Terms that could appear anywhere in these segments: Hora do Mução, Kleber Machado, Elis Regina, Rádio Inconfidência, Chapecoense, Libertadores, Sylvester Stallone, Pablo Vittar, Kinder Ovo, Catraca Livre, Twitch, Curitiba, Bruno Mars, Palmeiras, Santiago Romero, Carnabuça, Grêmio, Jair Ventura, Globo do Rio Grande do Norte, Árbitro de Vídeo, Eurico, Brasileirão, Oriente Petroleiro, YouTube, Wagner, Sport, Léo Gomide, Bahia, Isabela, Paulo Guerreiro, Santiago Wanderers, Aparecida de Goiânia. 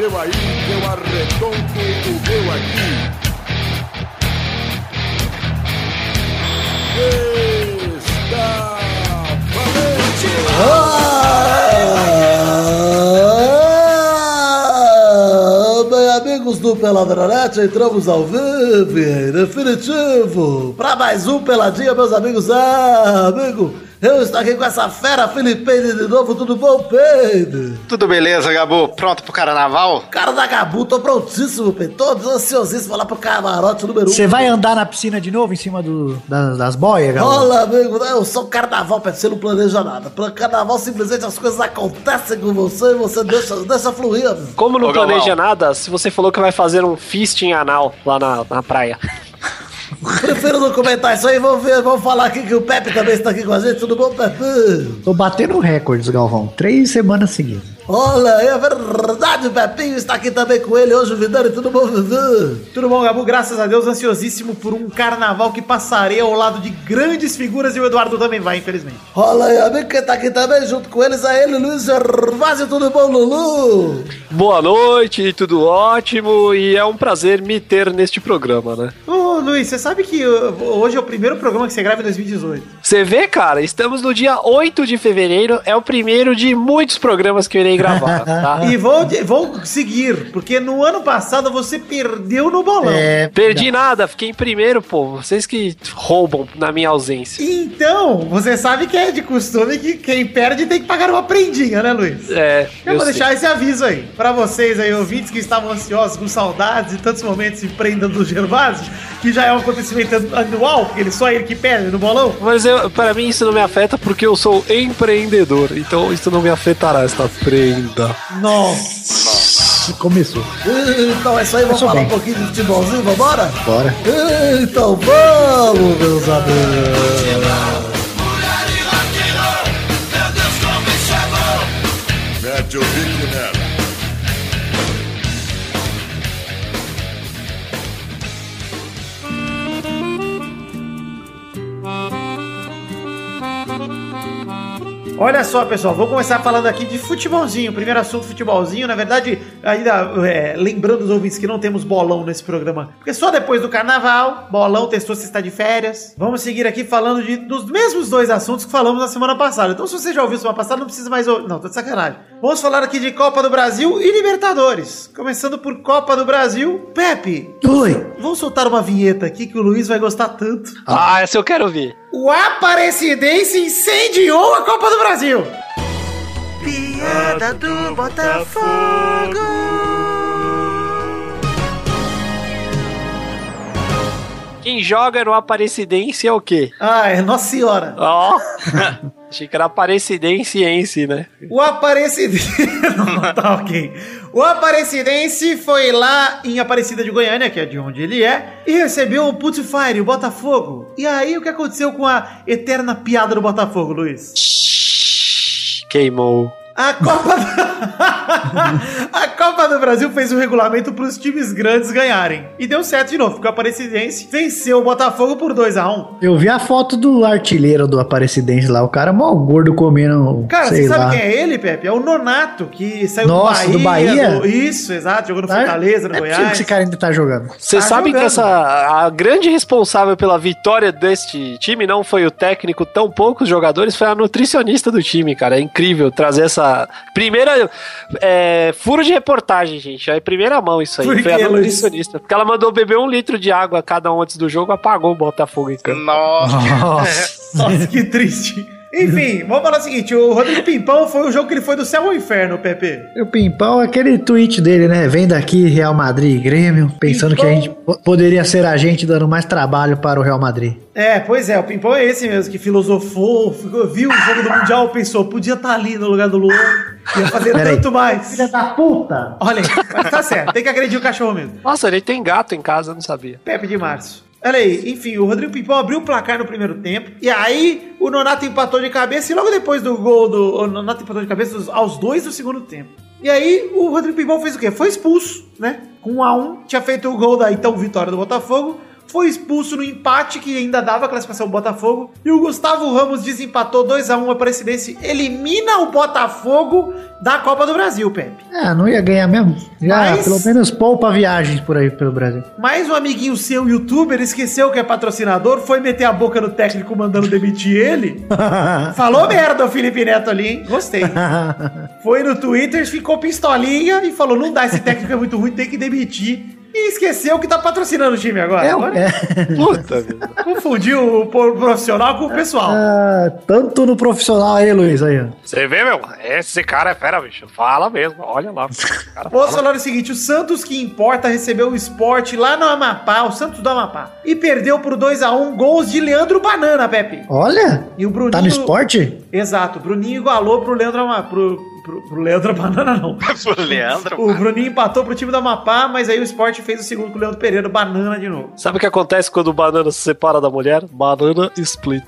seu aí, eu arredonto o meu aqui. Está valente! Bem, amigos do Peladronete, entramos ao vivo, definitivo, para mais um Peladinha, meus amigos. Amigo! Eu estou aqui com essa fera, Felipeide, de novo. Tudo bom, Peide? Tudo beleza, Gabu? Pronto pro carnaval? Cara da Gabu, tô prontíssimo, Peide. Tô ansiosíssimo lá pro camarote número 1. Você vai andar na piscina de novo em cima das boias, Gabu? Olha, amigo, eu sou carnaval, Peide. Você não planeja nada. Pra carnaval, simplesmente as coisas acontecem com você e você deixa fluir, amigo. Como não planeja nada, se você falou que vai fazer um fisting anal lá na praia? Prefiro não comentar isso aí, vamos falar aqui que o Pepe também está aqui com a gente. Tudo bom, Pepe? Tô batendo recordes, Galvão, 3 semanas seguidas. Olha, é verdade, o Pepinho está aqui também com ele hoje, o Vidani. Tudo bom, Vivi? Tudo bom, Gabu, graças a Deus, ansiosíssimo por um carnaval que passarei ao lado de grandes figuras, e o Eduardo também vai, infelizmente. Olha aí, amigo, que está aqui também junto com eles, a ele, Luiz Gervásio. Tudo bom, Lulu? Boa noite, tudo ótimo, e é um prazer me ter neste programa, né? Luiz, você sabe que hoje é o primeiro programa que você grava em 2018. Você vê, cara, estamos no dia 8 de fevereiro, é o primeiro de muitos programas que eu irei gravar, tá? E vou seguir, porque no ano passado você perdeu no bolão. É, perdi nada, fiquei em primeiro, pô, vocês que roubam na minha ausência. Então, você sabe que é de costume que quem perde tem que pagar uma prendinha, né, Luiz? É, eu vou deixar esse aviso aí, pra vocês aí, ouvintes que estavam ansiosos, com saudades e tantos momentos de prenda do Gervásio, que já é um acontecimento anual, porque ele só é ele que perde no bolão. Mas para mim isso não me afeta, porque eu sou empreendedor, então isso não me afetará, esta prenda. Nossa. Começou. Então é isso aí, vamos falar um pouquinho de futebolzinho, vambora? Bora. Então vamos, meus amigos. Mete o bico nela. Olha só, pessoal, vou começar falando aqui de futebolzinho. Primeiro assunto, futebolzinho. Na verdade, ainda lembrando os ouvintes que não temos bolão nesse programa, porque só depois do carnaval, bolão testou se está de férias. Vamos seguir aqui falando dos mesmos 2 assuntos que falamos na semana passada. Então, se você já ouviu semana passada, não precisa mais ouvir. Não, tô de sacanagem. Vamos falar aqui de Copa do Brasil e Libertadores. Começando por Copa do Brasil. Pepe. Oi. Vamos soltar uma vinheta aqui que o Luiz vai gostar tanto. Ah, essa eu quero ouvir. O Aparecidense incendiou a Copa do Brasil. Piada do Botafogo. Quem joga no Aparecidense é o quê? Ah, é Nossa Senhora. Ó. Oh. Achei que era aparecidense, né? O Aparecidense... Não, tá ok. O Aparecidense foi lá em Aparecida de Goiânia, que é de onde ele é, e recebeu o Putifire, o Botafogo. E aí, o que aconteceu com a eterna piada do Botafogo, Luiz? Queimou. A Copa do Brasil fez um regulamento para os times grandes ganharem. E deu certo de novo, porque o Aparecidense venceu o Botafogo por 2-1. Eu vi a foto do artilheiro do Aparecidense lá, o cara mó gordo comendo. Cara, sei, você sabe lá quem é ele, Pepe? É o Nonato, que saiu do Bahia? Isso, exato, jogou no Fortaleza, no Goiás. Esse cara ainda tá jogando. Você sabe que a grande responsável pela vitória deste time não foi o técnico, tão poucos jogadores, foi a nutricionista do time, cara. É incrível trazer essa. Primeira furo de reportagem, gente. É primeira mão isso aí. Foi a nutricionista. Porque ela mandou beber 1 litro de água cada um antes do jogo, apagou o Botafogo em campo. Nossa, que triste. Enfim, vamos falar o seguinte, o Rodrigo Pimpão foi o jogo que ele foi do céu ao inferno, Pepe. O Pimpão, aquele tweet dele, né? Vem daqui, Real Madrid, Grêmio, pensando Pimpão... que a gente poderia ser a gente dando mais trabalho para o Real Madrid. É, pois é, o Pimpão é esse mesmo, que filosofou, viu o jogo do Mundial, pensou, podia estar ali no lugar do Luan, ia fazer tanto mais. Filha da puta! Olha aí, mas tá certo, tem que agredir o cachorro mesmo. Nossa, ele tem gato em casa, eu não sabia. Pepe de Março. Olha aí, enfim, o Rodrigo Pimpão abriu o placar no primeiro tempo, e aí o Nonato empatou de cabeça, e logo depois do gol do Nonato empatou de cabeça aos 2 do segundo tempo. E aí o Rodrigo Pimpão fez o quê? Foi expulso, né? Com 1-1, tinha feito o gol da então vitória do Botafogo, foi expulso no empate que ainda dava a classificação ao Botafogo, e o Gustavo Ramos desempatou 2-1, o Aparecidense elimina o Botafogo da Copa do Brasil, Pepe. Ah, não ia ganhar mesmo? Já, mas, pelo menos poupa viagens por aí pelo Brasil. Mas um amiguinho seu, youtuber, esqueceu que é patrocinador, foi meter a boca no técnico mandando demitir ele. Falou merda o Felipe Neto ali, hein? Gostei. Foi no Twitter, ficou pistolinha e falou, não dá, esse técnico é muito ruim, tem que demitir. E esqueceu que tá patrocinando o time agora. Puta vida. Confundiu o profissional com o pessoal. É, tanto no profissional aí, Luiz. Aí. Você vê, meu? Esse cara é fera, bicho. Fala mesmo. Olha lá. Posso falar o seguinte, o Santos, que importa, recebeu o Sport lá no Amapá, o Santos do Amapá, e perdeu por 2-1, gols de Leandro Banana, Pepe. Olha, e o Bruninho, tá no Sport? Exato, o Bruninho igualou pro Leandro Amapá, pro Leandro Banana não. Pro Leandro. O Bruninho empatou pro time do Amapá, mas aí o Sport fez o segundo com o Leandro Pereira, Banana de novo. Sabe o que acontece quando o Banana se separa da mulher? Banana split.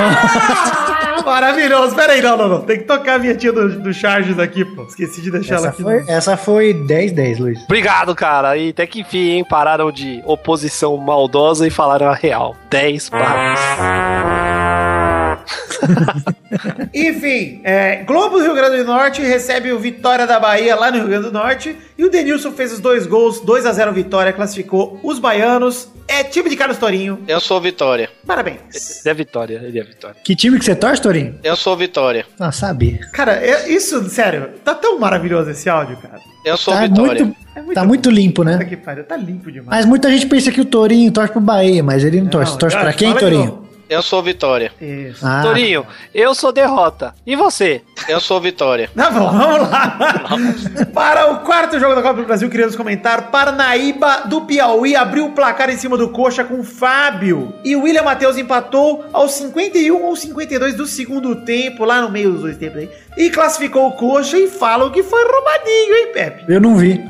Ah! Maravilhoso. Pera aí, não. Tem que tocar a vinhetinha do Charges aqui, pô. Esqueci de deixar ela aqui. Essa foi 10-10, Luiz. Obrigado, cara. E até que enfim, hein? Pararam de oposição maldosa e falaram a real. 10 pares. Enfim, Globo do Rio Grande do Norte recebe o Vitória da Bahia lá no Rio Grande do Norte, e o Denilson fez os dois gols, 2-0 Vitória, classificou os baianos. É time de Carlos Torinho. Eu sou Vitória. Parabéns. Ele é Vitória. Que time que você torce, Torinho? Eu sou Vitória. Ah, sabia. Cara, isso, sério, tá tão maravilhoso esse áudio, cara. Eu sou Vitória. Muito limpo, né? Que pariu, tá limpo demais. Mas muita gente pensa que o Torinho torce pro Bahia, mas ele não torce. Torce pra quem, Torinho? Eu sou Vitória. Isso. Ah. Torinho, eu sou derrota. E você? Eu sou Vitória. Tá bom, vamos lá. Para o quarto jogo da Copa do Brasil, queríamos comentar. Parnaíba do Piauí abriu o placar em cima do Coxa com o Fábio. E o Willian Matheus empatou aos 51 ou 52 do segundo tempo, lá no meio dos dois tempos aí. E classificou o Coxa, e falam que foi roubadinho, hein, Pepe? Eu não vi.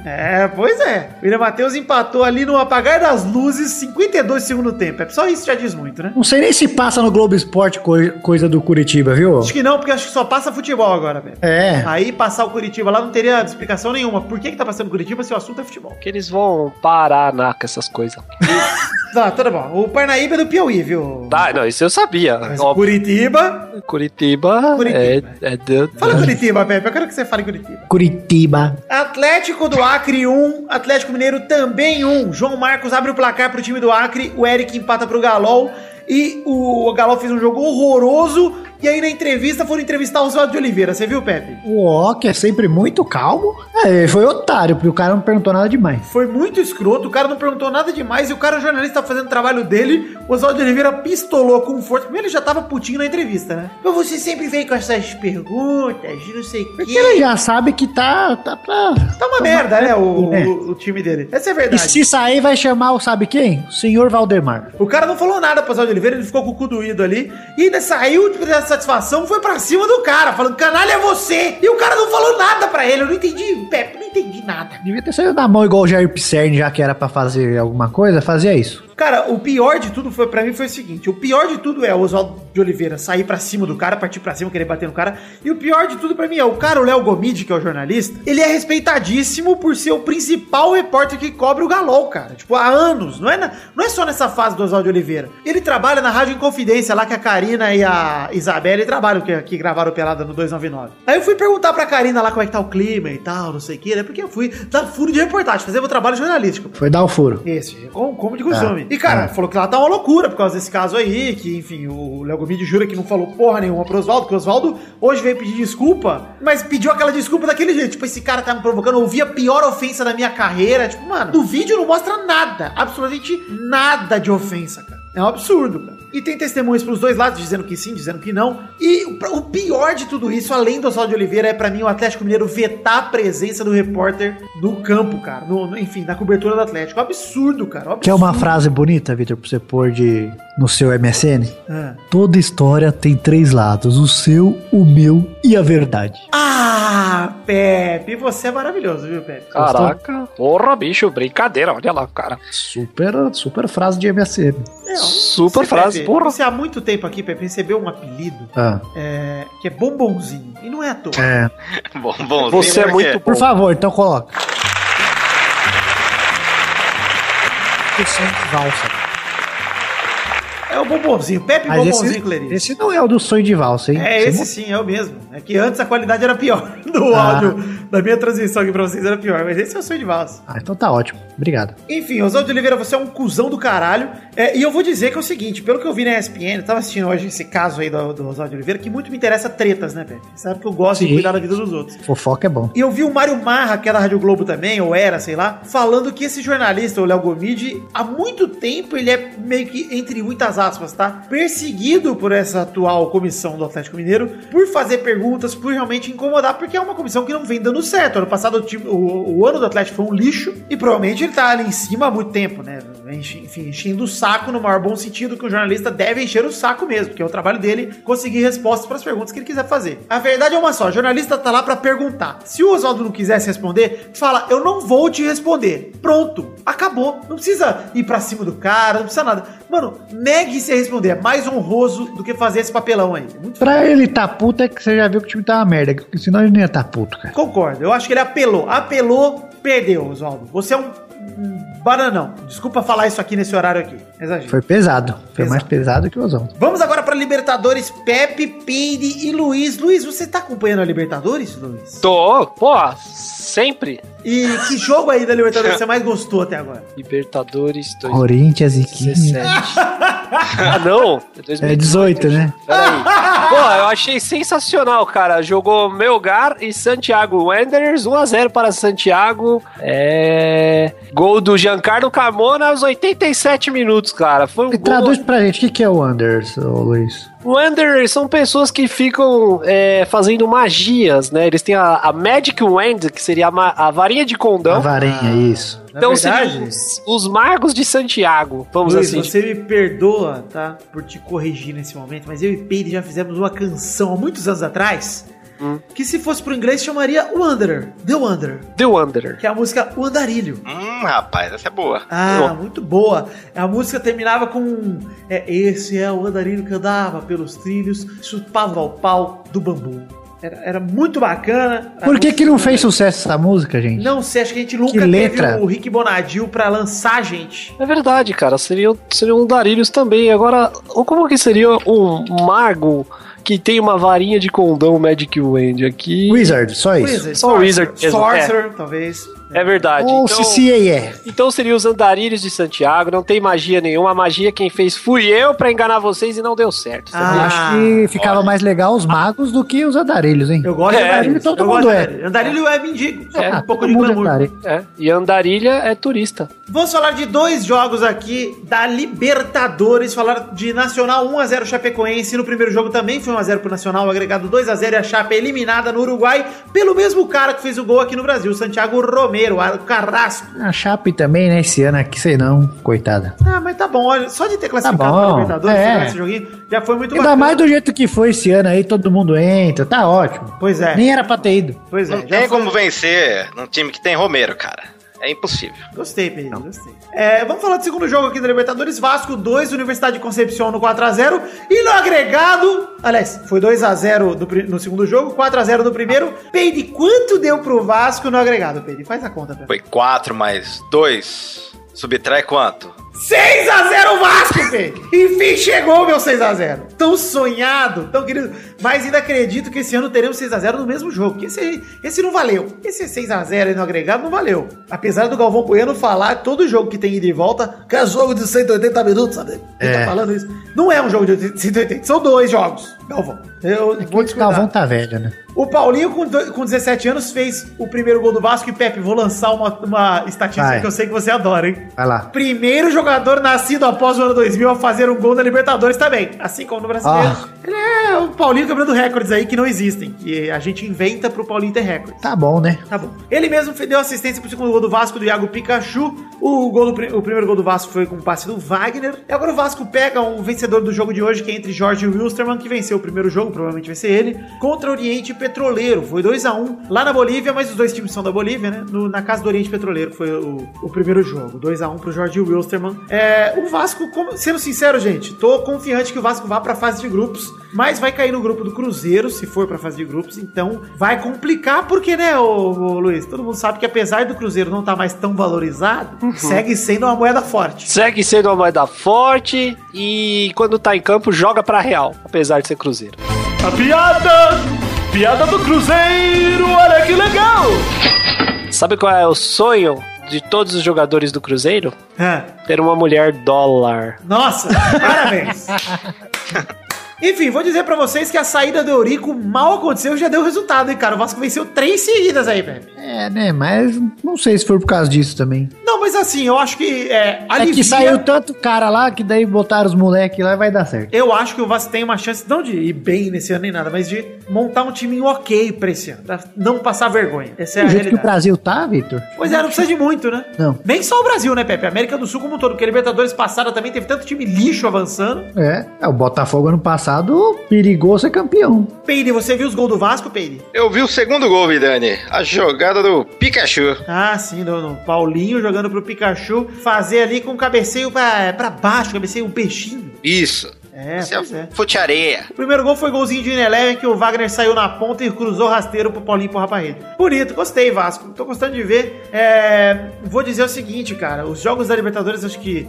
Pois é. O Willian Matheus empatou ali no apagar das luzes, 52 do segundo tempo. Pepe, só isso já diz muito, né? Não sei nem se passa no Globo Esporte coisa do Curitiba, viu? Acho que não, porque acho que só passa futebol agora, velho. É. Aí passar o Curitiba lá não teria explicação nenhuma. Por que tá passando Curitiba se o assunto é futebol? Que eles vão parar com essas coisas. Tá, tudo bom. O Parnaíba é do Piauí, viu? Tá, não, isso eu sabia. Curitiba. Fala Curitiba, Pepe. Eu quero que você fale Curitiba. Atlético do Acre 1, Atlético Mineiro também 1. João Marcos abre o placar pro time do Acre, o Eric empata pro Galol. E o Galo fez um jogo horroroso. E aí na entrevista foram entrevistar o Oswaldo de Oliveira. Você viu, Pepe? O que é sempre muito calmo. Foi otário, porque o cara não perguntou nada demais. Foi muito escroto, o cara não perguntou nada demais. E o cara, o jornalista, tá fazendo o trabalho dele. O Oswaldo de Oliveira pistolou com força. Primeiro ele já tava putinho na entrevista, né? Mas você sempre vem com essas perguntas, não sei o quê. Porque ele já sabe que tá pra... Tá uma merda, né? O time dele. Essa é a verdade. E se sair, vai chamar o sabe quem? O senhor Valdemar. O cara não falou nada pro Oswaldo de Oliveira, ele ficou com o cu doído ali. E ainda saiu de satisfação, foi pra cima do cara, falando, canalha é você, e o cara não falou nada pra ele. Eu não entendi, Pepe, não entendi nada. Devia ter saído na mão igual o Jair Pisserni, já que era pra fazer alguma coisa, fazia isso. Cara, o pior de tudo foi, pra mim foi o seguinte, o pior de tudo é o Oswaldo de Oliveira sair pra cima do cara, partir pra cima, querer bater no cara, e o pior de tudo pra mim é o cara, o Léo Gomide, que é o jornalista, ele é respeitadíssimo por ser o principal repórter que cobre o Galol, cara, tipo, há anos, não é só nessa fase do Oswaldo de Oliveira, ele trabalha na Rádio Inconfidência, lá que a Karina e a Isabela trabalham, que gravaram Pelada no 299. Aí eu fui perguntar pra Karina lá como é que tá o clima e tal, não sei o que, né, porque eu fui dar furo de reportagem, fazer meu trabalho jornalístico. Foi dar o furo. Esse, como de costume. E, cara, falou que lá tá uma loucura por causa desse caso aí, que, enfim, o Léo Gomide jura que não falou porra nenhuma pro Oswaldo, porque o Oswaldo hoje veio pedir desculpa, mas pediu aquela desculpa daquele jeito, tipo, esse cara tá me provocando, ouvi a pior ofensa da minha carreira, tipo, mano, no vídeo não mostra nada, absolutamente nada de ofensa, cara. É um absurdo, cara. E tem testemunhas pros dois lados, dizendo que sim, dizendo que não. E o pior de tudo isso, além do Oswaldo de Oliveira, é pra mim o Atlético Mineiro vetar a presença do repórter no campo, cara. Enfim, na cobertura do Atlético. Absurdo, cara. Absurdo. Quer uma frase bonita, Vitor, pra você pôr no seu MSN? Toda história tem três lados. O seu, o meu e a verdade. Ah, Pepe, você é maravilhoso, viu, Pepe? Caraca. Gostou? Porra, bicho, brincadeira. Olha lá, cara. Super frase de MSN. Super frase. Porra. Você há muito tempo aqui, Pepe, recebeu um apelido que é bombonzinho. E não é à toa. Bombonzinho. Você é muito bom. Por favor, então coloca. de valsa. É o bombonzinho, Pepe mas bombonzinho, esse, Clarice. Esse não é o do sonho de valsa, hein? É, esse sim, é o mesmo. É que antes a qualidade era pior do áudio da minha transmissão aqui pra vocês, era pior. Mas esse é o sonho de valsa. Ah, então tá ótimo. Obrigado. Enfim, Oswaldo de Oliveira, você é um cuzão do caralho. E eu vou dizer que é o seguinte, pelo que eu vi na ESPN, eu tava assistindo hoje esse caso aí do Oswaldo de Oliveira, que muito me interessa tretas, né, Pepe? Sabe que eu gosto de cuidar da vida dos outros. Fofoca é bom. E eu vi o Mário Marra, que é da Rádio Globo também, ou era, sei lá, falando que esse jornalista, o Léo Gomide, há muito tempo ele é meio que, entre muitas aspas, tá? Perseguido por essa atual comissão do Atlético Mineiro por fazer perguntas, por realmente incomodar, porque é uma comissão que não vem dando certo. Ano passado o ano do Atlético foi um lixo e provavelmente ele tá ali em cima há muito tempo, né? Enfim, enchendo o saco no maior bom sentido que o jornalista deve encher o saco mesmo, que é o trabalho dele conseguir respostas para as perguntas que ele quiser fazer. A verdade é uma só, o jornalista tá lá para perguntar. Se o Oswaldo não quisesse responder, fala, eu não vou te responder. Pronto, acabou. Não precisa ir pra cima do cara, não precisa nada. Mano, negue se responder, é mais honroso do que fazer esse papelão aí. Muito pra frio. Ele tá puto é que você já viu que o time tá uma merda, porque senão ele nem ia tá puto, cara. Concordo, eu acho que ele apelou, perdeu, Oswaldo. Você é um bananão. Desculpa falar isso aqui nesse horário aqui. Exagero. Foi pesado. Foi mais pesado que o Oswaldo. Vamos agora pra Libertadores, Pepe, Peide e Luiz. Luiz, você tá acompanhando a Libertadores, Luiz? Tô, pô, sempre. E que jogo aí da Libertadores você mais gostou até agora? Libertadores 2017. Corinthians e 15. Ah, não. É 18, né? Peraí. Pô, eu achei sensacional, cara. Jogou Melgar e Santiago Wanderers. 1-0 para Santiago. Gol do Giancarlo Camona aos 87 minutos, cara. Foi um gol... Traduz pra gente, o que é o Wanderers, Luiz? Wanderers são pessoas que ficam fazendo magias, né? Eles têm a Magic Wand, que seria a varinha de condão. A varinha, isso. Então, seriam os magos de Santiago, vamos Luiz, assim. Você me perdoa, tá? Por te corrigir nesse momento, mas eu e Peide já fizemos uma canção há muitos anos atrás... Que se fosse pro inglês chamaria Wanderer. The Wanderer. The Wanderer. Que é a música O Andarilho. Rapaz, essa é boa. Ah, boa. Muito boa. A música terminava com... esse é o andarilho que andava pelos trilhos, chupava o pau do bambu. Era muito bacana. Por que não fez sucesso essa música, gente? Não sei, acho que a gente nunca teve o Rick Bonadil pra lançar, gente. É verdade, cara. Seriam andarilhos também. Agora, como que seria um mago... que tem uma varinha de condão Magic Wand aqui. Wizard, só isso. Só Wizard. Sorcerer, talvez. É verdade. Ou então, então seriam os andarilhos de Santiago, não tem magia nenhuma. A magia quem fez fui eu pra enganar vocês e não deu certo. Ah, acho que ficava mais legal os magos do que os andarilhos, hein? Eu gosto de andarilho, todo mundo é. Andarilho é mendigo. É um pouco de glamour. E andarilha é turista. Vamos falar de dois jogos aqui da Libertadores, falar de Nacional 1-0 Chapecoense. No primeiro jogo também foi 1-0 pro Nacional, agregado 2-0 e a Chape eliminada no Uruguai pelo mesmo cara que fez o gol aqui no Brasil, Santiago Romero. O Carrasco. A Chape também, né? Esse ano aqui, sei não. Coitada. Ah, mas tá bom. Olha, só de ter classificado para o Libertadores, esse joguinho, já foi muito bacana. Ainda mais do jeito que foi esse ano aí, todo mundo entra. Tá ótimo. Pois é. Nem era pra ter ido. Pois é. Não tem como vencer num time que tem Romero, cara. É impossível. Gostei, Pedro, gostei. Vamos falar do segundo jogo aqui da Libertadores. Vasco 2, Universidade de Concepción no 4-0. E no agregado... Aliás, foi 2-0 no segundo jogo, 4-0 no primeiro. Pedro, quanto deu pro Vasco no agregado, Pedro? Faz a conta, Pedro. Foi 4 mais 2. Subtrai quanto? 6-0 Vasco, Pedro! Enfim, chegou o meu 6-0. Tão sonhado, tão querido. Mas ainda acredito que esse ano teremos 6-0 no mesmo jogo. Esse não valeu. Esse 6-0 no agregado não valeu. Apesar do Galvão Bueno falar todo jogo que tem ida e volta, que é jogo de 180 minutos, sabe? Ele tá falando isso. Não é um jogo de 180, são dois jogos. Galvão, eu vou discordar. O Galvão tá velho, né? O Paulinho, com 17 anos, fez o primeiro gol do Vasco. E, Pepe, vou lançar uma estatística que eu sei que você adora, hein? Vai lá. Primeiro jogador nascido após o ano 2000 a fazer um gol na Libertadores também. Assim como no brasileiro. Ele é o Paulinho quebrando recordes aí que não existem. Que a gente inventa pro Paulinho ter recordes. Tá bom, né? Tá bom. Ele mesmo deu assistência pro segundo gol do Vasco, do Iago Pikachu. O primeiro gol do Vasco foi com o passe do Wagner. E agora o Vasco pega um vencedor do jogo de hoje, que é entre Jorge e Wilstermann, que venceu o primeiro jogo, provavelmente vai ser ele, contra o Oriente Petroleiro. Foi 2-1 lá na Bolívia, mas os dois times são da Bolívia, né? Na casa do Oriente Petroleiro foi o primeiro jogo. 2-1 pro Jorge Wilstermann. O Vasco, sendo sincero, gente, tô confiante que o Vasco vá pra fase de grupos, mas vai vai cair no grupo do Cruzeiro, se for pra fazer grupos, então vai complicar, porque, né, ô Luiz, todo mundo sabe que apesar do Cruzeiro não estar mais tão valorizado, segue sendo uma moeda forte. Segue sendo uma moeda forte e quando tá em campo, joga pra Real, apesar de ser Cruzeiro. A piada do Cruzeiro, olha que legal! Sabe qual é o sonho de todos os jogadores do Cruzeiro? Ter uma mulher dólar. Nossa, parabéns! Enfim, vou dizer pra vocês que a saída do Eurico mal aconteceu e já deu resultado, hein, cara? O Vasco venceu 3 seguidas aí, velho. É, né? Mas não sei se foi por causa disso também. Não, mas assim, eu acho que... alivia... que saiu tanto cara lá que daí botaram os moleques lá e vai dar certo. Eu acho que o Vasco tem uma chance, não de ir bem nesse ano nem nada, mas de montar um timinho ok pra esse ano, pra não passar vergonha. Essa é a realidade. Que o Brasil tá, Vitor? Pois é, não precisa de muito, né? Não. Nem só o Brasil, né, Pepe? A América do Sul como um todo, porque a Libertadores passada também teve tanto time lixo avançando. É o Botafogo ano passado. Perigoso é campeão. Peide, você viu os gols do Vasco, Peide? Eu vi o segundo gol, Vidani. A jogada do Pikachu. Ah, sim, do Paulinho jogando pro Pikachu fazer ali com o cabeceio pra baixo, cabeceio um peixinho. Isso. É. Fute areia. O primeiro gol foi golzinho de Ineleve, que o Wagner saiu na ponta e cruzou rasteiro pro Paulinho empurrar pra rede. Bonito, gostei, Vasco. Tô gostando de ver. Vou dizer o seguinte, cara. Os jogos da Libertadores, acho que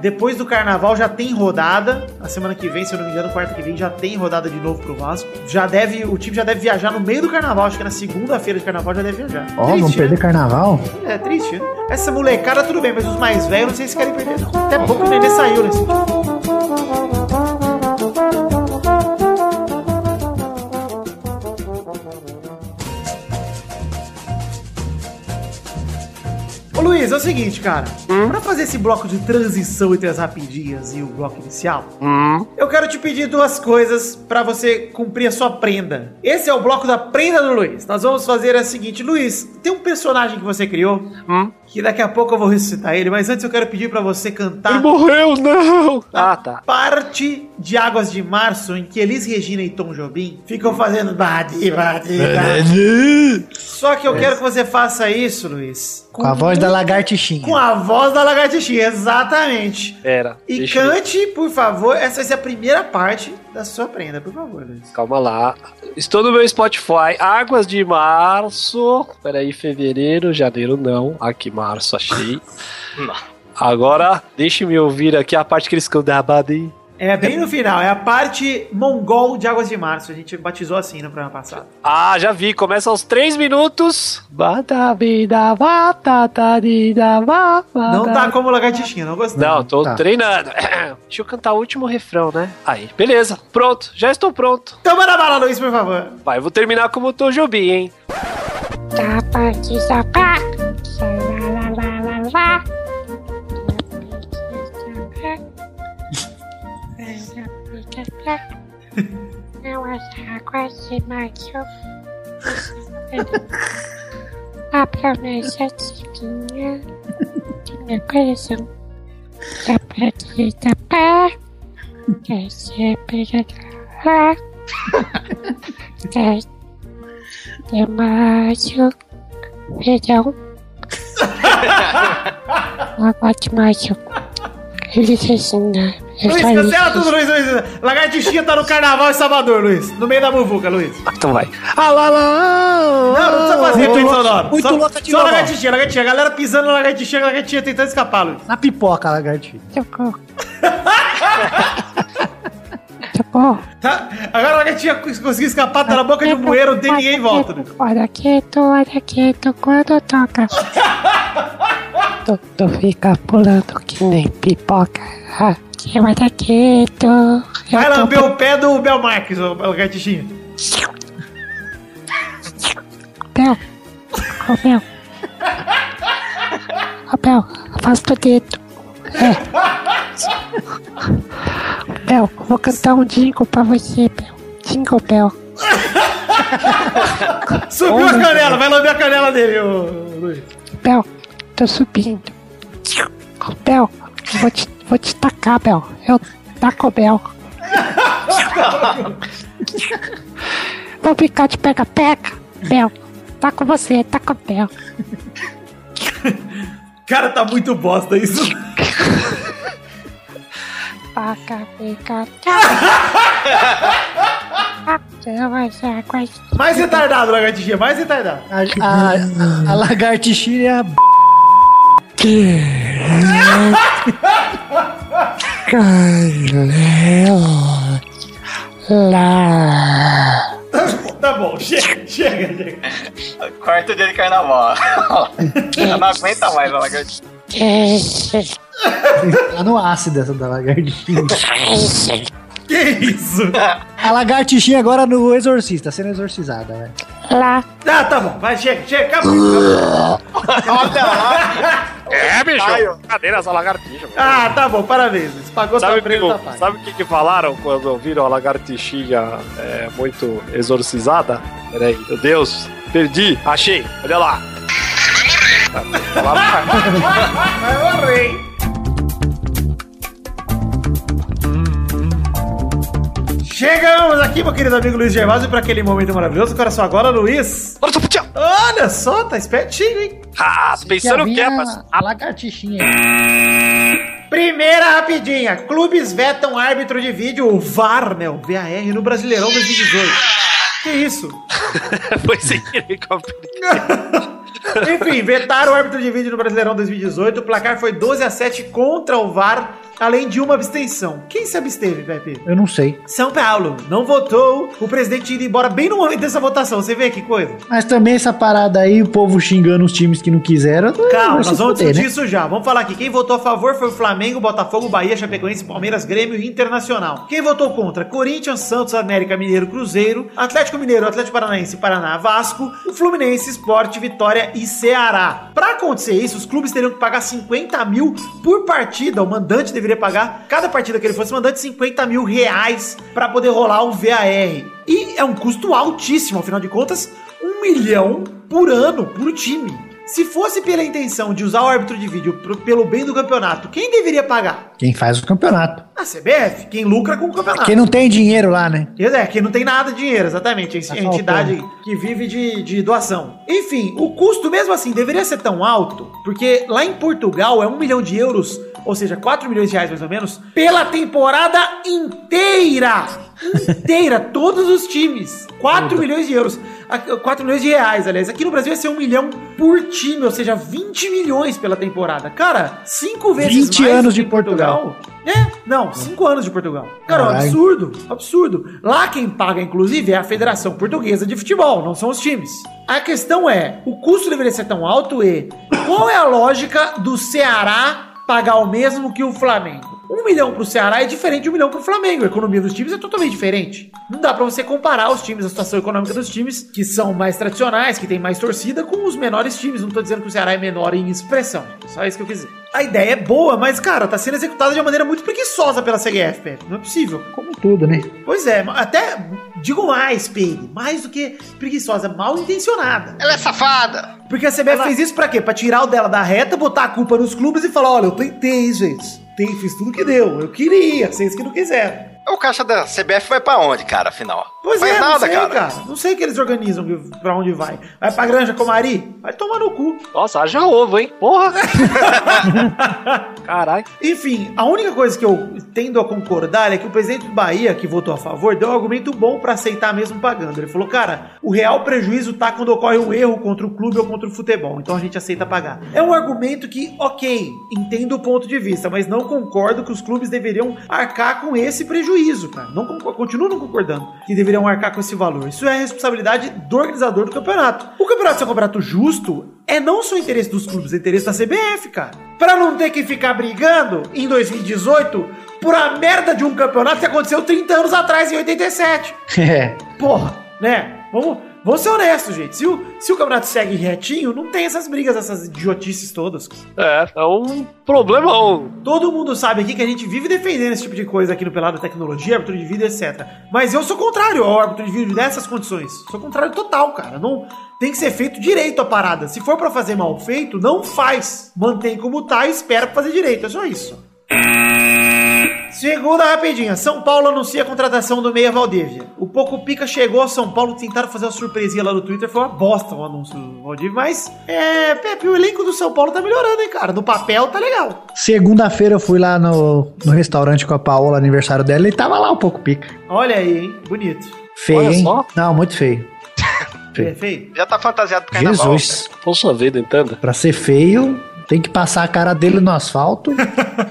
depois do Carnaval já tem rodada. A semana que vem, se eu não me engano, quarta que vem, já tem rodada de novo pro Vasco. O time já deve viajar no meio do Carnaval. Acho que na segunda-feira de Carnaval já deve viajar. Ó, vamos perder Carnaval? É, triste, né? Essa molecada tudo bem, mas os mais velhos não sei se querem perder, não. Até pouco o Nenê saiu nesse time. Luiz, é o seguinte, cara. Pra fazer esse bloco de transição entre as rapidinhas e o bloco inicial, eu quero te pedir 2 coisas pra você cumprir a sua prenda. Esse é o bloco da prenda do Luiz. Nós vamos fazer a seguinte. Luiz, tem um personagem que você criou, que daqui a pouco eu vou ressuscitar ele, mas antes eu quero pedir pra você cantar... Ele morreu, não! Ah, tá. Parte de Águas de Março, em que Elis Regina e Tom Jobim ficam fazendo... Badi, badi, badi. Só que eu quero que você faça isso, Luiz. Com a voz da lagartixinha. Com a voz da lagartixinha, exatamente. E cante, por favor, essa vai ser a primeira parte da sua prenda, por favor, Luiz. Calma lá. Estou no meu Spotify. Águas de Março. Peraí, fevereiro, janeiro, não. Aqui, março, achei. Agora, deixe-me ouvir aqui a parte que eles cantam. É bem no final, é a parte mongol de Águas de Março. A gente batizou assim no programa passado. Ah, já vi. Começa aos 3 minutos. Não tá como lagartixinha, não gostei. Não, tô treinando. Deixa eu cantar o último refrão, né? Aí, beleza. Pronto, já estou pronto. Então manda bala, Luiz, por favor. Vai, eu vou terminar como o Tom Jobim, hein? Não as águas de março a promessa divina de meu coração da parte da pá que se pega lá de março perdão água de março ele se ensina. Luiz, cancela tudo, Luiz. Lagartixinha tá no Carnaval em Salvador, Luiz. No meio da muvuca, Luiz. Então vai. Ah, lá, lá. Não, precisa fazer muito sonoro. Muito louca de novo. Só lagartixinha. A galera pisando na lagartixinha tentando escapar, Luiz. Na pipoca, lagartixinha. Socorro. Socorro. Tá. Agora a lagartixinha conseguiu escapar, tá na boca de um bueiro, não tem ninguém em volta. Olha quieto, quando toca. Tu fica pulando que nem pipoca. Olha quieto. Vai lamber o pé do Bel Marques, o lagartixinha. Bel, afasta o dedo. Bel, vou cantar um jingle pra você, Bel. Jingle, Bel. Subiu a canela, vai lamber a canela dele, ô Luiz. Bel, tô subindo. Bel, vou te tacar, Bel. Eu taco, Bel. Vou ficar de pega-pega, Bel. Taco você, taco, Bel. Cara, tá muito bosta isso. Paca, pega, taca. eu vou ser a quarta. Mais retardado, lagartixinha, mais retardado. A lagartixinha é a b... Tá bom, chega. Quarto dia de carnaval. Eu não aguenta mais a lagartixa. Tá no ácido essa da lagartixinha. Que isso? A lagartixinha agora no exorcista, sendo exorcizada, velho. Lá. Ah, tá bom. Vai, chega, acabou. Olha lá. É, bicho. Brincadeira essa lagartixa. Ah, tá bom, parabéns. Pagou sua prenda. Sabe o que falaram quando viram a lagartixinha muito exorcizada? Peraí, meu Deus, perdi, achei. Olha lá. Vai morrer. Chegamos aqui, meu querido amigo Luiz Gervásio, para aquele momento maravilhoso. Coração agora, Luiz. Olha só, tá espertinho, hein? Ah, pensando o que é, mas... A lagartixinha. Primeira rapidinha. Clubes vetam árbitro de vídeo, o VAR, né? O VAR no Brasileirão 2018. Que isso? Foi sem querer que eu perdi. Enfim, vetaram o árbitro de vídeo no Brasileirão 2018. O placar foi 12-7 contra o VAR. Além de uma abstenção. Quem se absteve, Pepe? Eu não sei. São Paulo não votou. O presidente indo embora bem no momento dessa votação. Você vê que coisa? Mas também essa parada aí, o povo xingando os times que não quiseram. Calma, nós vamos discutir isso já. Vamos falar aqui. Quem votou a favor foi o Flamengo, Botafogo, Bahia, Chapecoense, Palmeiras, Grêmio e Internacional. Quem votou contra? Corinthians, Santos, América, Mineiro, Cruzeiro, Atlético Mineiro, Atlético Paranaense, Paraná, Vasco, o Fluminense, Sport, Vitória e Ceará. Pra acontecer isso, os clubes teriam que pagar 50 mil por partida. O mandante deveria pagar cada partida que ele fosse mandante 50 mil reais para poder rolar o VAR. E é um custo altíssimo, afinal de contas, 1 milhão por ano por time. Se fosse pela intenção de usar o árbitro de vídeo pelo bem do campeonato, quem deveria pagar? Quem faz o campeonato. A CBF, quem lucra com o campeonato. Quem não tem dinheiro lá, né? É, quem não tem nada de dinheiro, exatamente. A entidade que vive de doação. Enfim, o custo mesmo assim deveria ser tão alto, porque lá em Portugal é 1 milhão de euros, ou seja, 4 milhões de reais mais ou menos, pela temporada inteira. Inteira, todos os times. 4 milhões de euros. 4 milhões de reais, aliás. Aqui no Brasil ia ser 1 milhão por time, ou seja, 20 milhões pela temporada. Cara, 5 vezes 20 mais anos de Portugal. É? Não, 5 anos de Portugal. Cara, é um absurdo, absurdo. Lá quem paga, inclusive, é a Federação Portuguesa de Futebol, não são os times. A questão é, o custo deveria ser tão alto e... Qual é a lógica do Ceará pagar o mesmo que o Flamengo? 1 milhão pro Ceará é diferente de 1 milhão pro Flamengo. A economia dos times é totalmente diferente. Não dá pra você comparar os times, a situação econômica dos times que são mais tradicionais, que tem mais torcida, com os menores times. Não tô dizendo que o Ceará é menor em expressão. Só isso que eu quis dizer. A ideia é boa, mas, cara, tá sendo executada de uma maneira muito preguiçosa pela CBF, Pepe. Não é possível. Como tudo, né? Pois é, até digo mais, Pepe. Mais do que preguiçosa, mal intencionada. Ela é safada. Porque a CBF fez isso pra quê? Pra tirar o dela da reta, botar a culpa nos clubes e falar, olha, eu tentei, gente. Fiz tudo que deu. Eu queria, vocês que não quiseram. O caixa da CBF vai pra onde, cara, afinal? Pois é, nada, não sei, cara. Não sei o que eles organizam, pra onde vai. Vai pra Granja Comari? Vai tomar no cu. Nossa, haja ovo, hein? Porra! Caralho. Enfim, a única coisa que eu tendo a concordar é que o presidente do Bahia, que votou a favor, deu um argumento bom pra aceitar mesmo pagando. Ele falou, cara, o real prejuízo tá quando ocorre um erro contra o clube ou contra o futebol, então a gente aceita pagar. É um argumento que, ok, entendo o ponto de vista, mas não concordo que os clubes deveriam arcar com esse prejuízo. Cara. Continuo não concordando que deveriam arcar com esse valor. Isso é a responsabilidade do organizador do campeonato. O campeonato ser um campeonato justo é não só o interesse dos clubes, é o interesse da CBF, cara. Pra não ter que ficar brigando em 2018 por a merda de um campeonato que aconteceu 30 anos atrás, em 87. Porra, né? Vamos ser honestos, gente. Se o campeonato segue retinho, não tem essas brigas, essas idiotices todas. É um problemão. Todo mundo sabe aqui que a gente vive defendendo esse tipo de coisa aqui no Pelado, tecnologia, árbitro de vídeo, etc. Mas eu sou contrário ao árbitro de vídeo nessas condições. Sou contrário total, cara. Não... Tem que ser feito direito a parada. Se for pra fazer mal feito, não faz. Mantém como tá e espera pra fazer direito. É só isso. Segunda rapidinha, São Paulo anuncia a contratação do meia Valdívia. O Poco Pica chegou ao São Paulo, tentaram fazer uma surpresinha lá no Twitter, foi uma bosta o anúncio do Valdívia, mas Pepe, o elenco do São Paulo tá melhorando, hein, cara? No papel tá legal. Segunda-feira eu fui lá no restaurante com a Paola, aniversário dela, e tava lá o Poco Pica. Olha aí, hein? Bonito. Feio, olha só. Hein? Não, muito feio. Feio. Já tá fantasiado pro carnaval. Jesus. Por sua vida, entenda. Pra ser feio, tem que passar a cara dele no asfalto.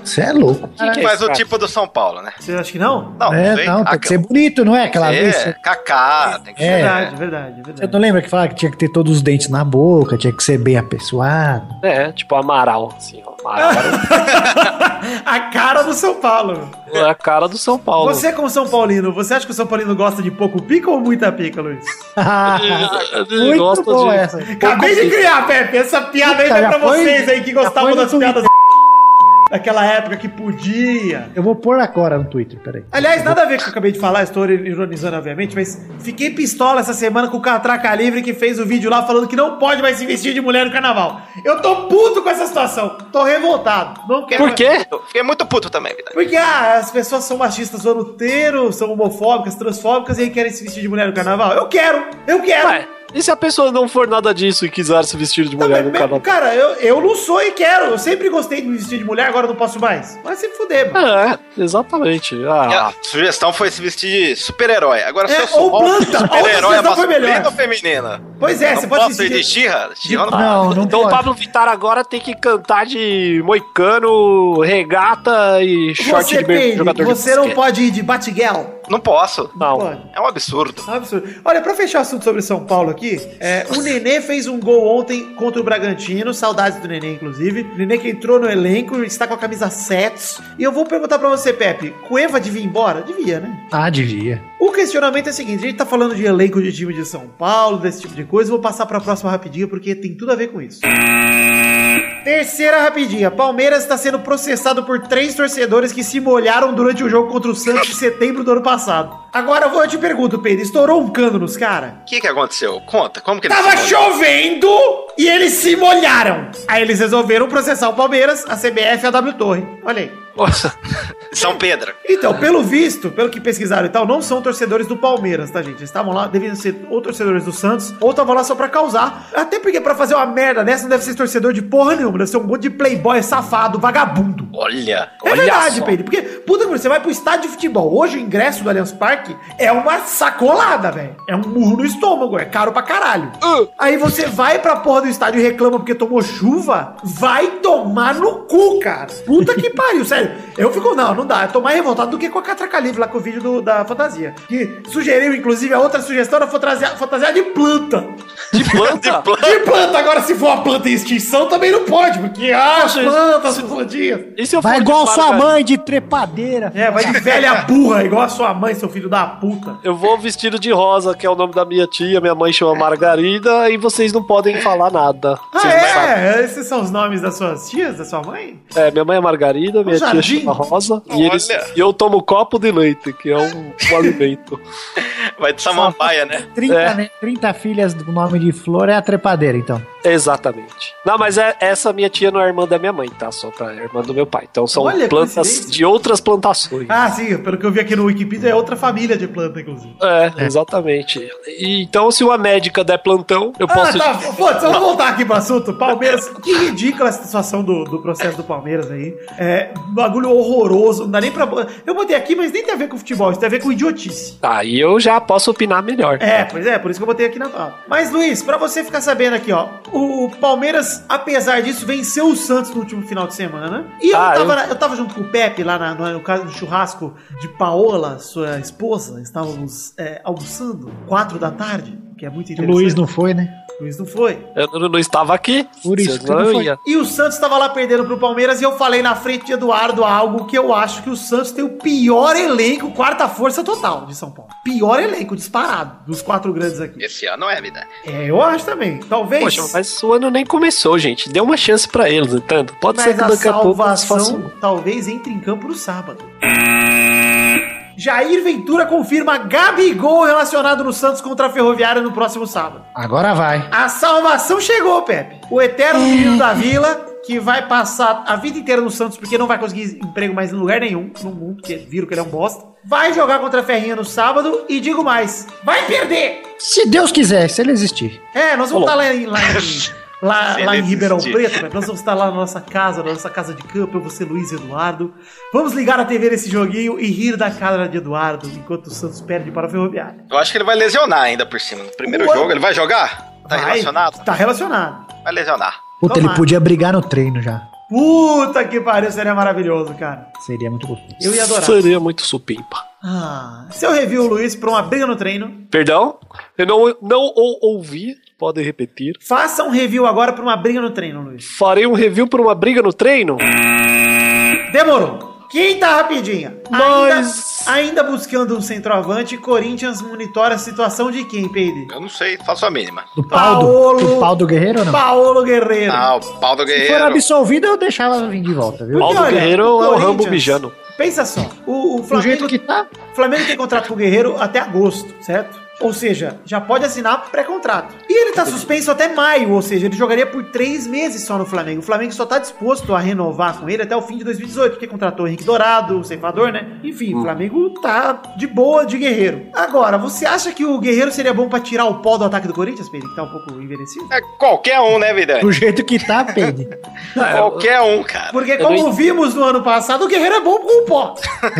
Você é louco. Mas o tipo do São Paulo, né? Você acha que não? Não, é, não tem que ser bonito, não é? Aquela vez. É, cacá, tem que ser. Verdade. Você não lembra que falava que tinha que ter todos os dentes na boca, tinha que ser bem apessoado? É, tipo Amaral, assim, ó. A cara do São Paulo. É a cara do São Paulo. Você, como São Paulino, você acha que o São Paulino gosta de pouco pica ou muita pica, Luiz? Muito gosta bom de... essa. Acabei de criar, Pepe. Essa piada aí vai pra vocês aí que gostavam das piadas daquela época que podia. Eu vou pôr agora no Twitter, peraí. Aliás, nada a ver com o que eu acabei de falar, estou ironizando obviamente, mas fiquei pistola essa semana com o Catraca Livre que fez o vídeo lá falando que não pode mais se vestir de mulher no carnaval. Eu tô puto com essa situação, tô revoltado, não quero... Por quê? Eu fiquei muito puto também, Vitor. Porque as pessoas são machistas o ano inteiro, são homofóbicas, transfóbicas e aí querem se vestir de mulher no carnaval. Eu quero! Vai. E se a pessoa não for nada disso e quiser se vestir de mulher no carnaval? Cara, eu não sou e quero. Eu sempre gostei de me vestir de mulher, agora não posso mais. Vai se fuder, mano. É, exatamente. A sugestão foi se vestir de super-herói. Agora se eu sou super-herói, é masculina ou feminina? Pois é, não você pode se vestir de She-Ra? Não, então o Pablo Vittar agora tem que cantar de moicano, regata e short de jogador de basquete. Você não pode ir de Batgirl. Não posso. Não. É um absurdo. É um absurdo. Olha, pra fechar o assunto sobre São Paulo aqui, o Nenê fez um gol ontem contra o Bragantino, saudades do Nenê, inclusive. O Nenê que entrou no elenco, está com a camisa 7. E eu vou perguntar pra você, Pepe, Cueva devia ir embora? Devia, né? Ah, devia. O questionamento é o seguinte, a gente tá falando de elenco de time de São Paulo, desse tipo de coisa, vou passar pra próxima rapidinho, porque tem tudo a ver com isso. Terceira rapidinha, Palmeiras está sendo processado por 3 torcedores que se molharam durante o jogo contra o Santos em setembro do ano passado. Agora eu te pergunto, Pedro, estourou um cano nos caras? O que aconteceu? Conta, como que eles Tava chovendo e eles se molharam. Aí eles resolveram processar o Palmeiras, a CBF e a W Torre. Olha aí. Nossa, São Pedro. Então, pelo visto, pelo que pesquisaram e tal, não são torcedores do Palmeiras, tá, gente? Eles estavam lá, deviam ser ou torcedores do Santos, ou estavam lá só pra causar. Até porque pra fazer uma merda dessa não deve ser torcedor de porra nenhuma, deve ser um monte de playboy safado, vagabundo. Olha verdade, só. Pedro, porque, puta que você vai pro estádio de futebol, hoje o ingresso do Allianz Parque é uma sacolada, velho. É um murro no estômago, é caro pra caralho. Aí você vai pra porra do estádio e reclama porque tomou chuva, vai tomar no cu, cara. Puta que pariu, sério. Eu fico, não dá. Eu tô mais revoltado do que com a Catraca Livre lá com o vídeo da fantasia. Que sugeriu, inclusive, a outra sugestão era fantasiar de planta. De planta? De planta. Agora, se for uma planta em extinção, também não pode, porque as plantas fodidas. Vai igual a sua mãe, de trepadeira. É, vai de velha burra, igual a sua mãe, seu filho da puta. Eu vou vestido de rosa, que é o nome da minha tia. Minha mãe chama Margarida e vocês não podem falar nada. Esses são os nomes das suas tias, da sua mãe? É, minha mãe é Margarida, minha tia rosa, e eu tomo copo de leite, que é um alimento. Vai de samambaia, né? 30 filhas do nome de flor é a trepadeira, então. Exatamente. Não, mas essa minha tia não é irmã da minha mãe, tá? Só pra irmã do meu pai. Então são plantas de outras plantações. Ah, sim. Pelo que eu vi aqui no Wikipedia, é outra família de planta, inclusive. É, exatamente. E, então, se uma médica der plantão, eu posso... Ah, tá. Pô, só vou voltar aqui pro assunto. Palmeiras, que ridícula essa situação do processo do Palmeiras aí. Bagulho horroroso, não dá nem pra... Eu botei aqui, mas nem tem a ver com futebol, isso tem a ver com idiotice. Tá, e eu já posso opinar melhor. Pois é, por isso que eu botei aqui na fala. Mas, Luiz, pra você ficar sabendo aqui, ó, o Palmeiras, apesar disso, venceu o Santos no último final de semana. E eu tava junto com o Pepe lá no churrasco de Paola, sua esposa, estávamos almoçando, 4 da tarde, que é muito interessante. O Luiz não foi, né? Luiz não foi. Eu não estava aqui. Por isso que não foi. E o Santos estava lá perdendo pro Palmeiras e eu falei na frente de Eduardo algo que eu acho que o Santos tem o pior elenco, quarta força total de São Paulo. Pior elenco, disparado, dos 4 grandes aqui. Esse ano é, vida. É, eu acho também. Talvez... Poxa, mas o ano nem começou, gente. Deu uma chance pra eles, tanto. Pode ser que daqui a pouco eles façam... talvez entre em campo no sábado. Jair Ventura confirma Gabigol relacionado no Santos contra a Ferroviária no próximo sábado. Agora vai. A salvação chegou, Pepe. O eterno menino da Vila... que vai passar a vida inteira no Santos porque não vai conseguir emprego mais em lugar nenhum no mundo, porque viram que ele é um bosta. Vai jogar contra a Ferrinha no sábado e digo mais, vai perder! Se Deus quiser, se ele existir. Nós vamos estar lá em Lá em Ribeirão Preto, nós vamos estar lá na nossa casa de campo, eu vou ser Luiz Eduardo. Vamos ligar a TV nesse joguinho e rir da cara de Eduardo enquanto o Santos perde para a Ferroviária. Eu acho que ele vai lesionar ainda por cima. No primeiro jogo, ele vai jogar? Tá relacionado? Tá relacionado. Vai lesionar. Puta, tomara. Ele podia brigar no treino já. Puta que pariu, seria maravilhoso, cara. Seria muito gostoso. Eu ia adorar. Seria muito supimpa. Ah, seu review, Luiz, pra uma briga no treino. Perdão? Eu não ouvi. Podem repetir. Faça um review agora pra uma briga no treino, Luiz. Farei um review pra uma briga no treino? Demorou. Quinta rapidinha. Mas... Ainda buscando um centroavante, Corinthians monitora a situação de quem, Pedro? Eu não sei, faço a mínima. Do Paulo Guerreiro ou não? Paulo Guerreiro. Ah, o Paulo Guerreiro. Se for absolvido, eu deixava vir de volta, viu? Paulo Guerreiro é o Rambo Bijano. Pensa só. O Flamengo, jeito que tá. O Flamengo tem contrato com o Guerreiro até agosto, certo? Ou seja, já pode assinar pré-contrato. E ele tá suspenso até maio, ou seja, ele jogaria por 3 meses só no Flamengo. O Flamengo só tá disposto a renovar com ele até o fim de 2018, porque contratou o Henrique Dourado, o ceifador, né? Enfim, o Flamengo tá de boa de Guerreiro. Agora, você acha que o Guerreiro seria bom pra tirar o pó do ataque do Corinthians, Pedro? Que tá um pouco envelhecido? É qualquer um, né, Vidani? Do jeito que tá, Pedro. Qualquer um, cara. Porque como vimos no ano passado, o Guerreiro é bom com o pó.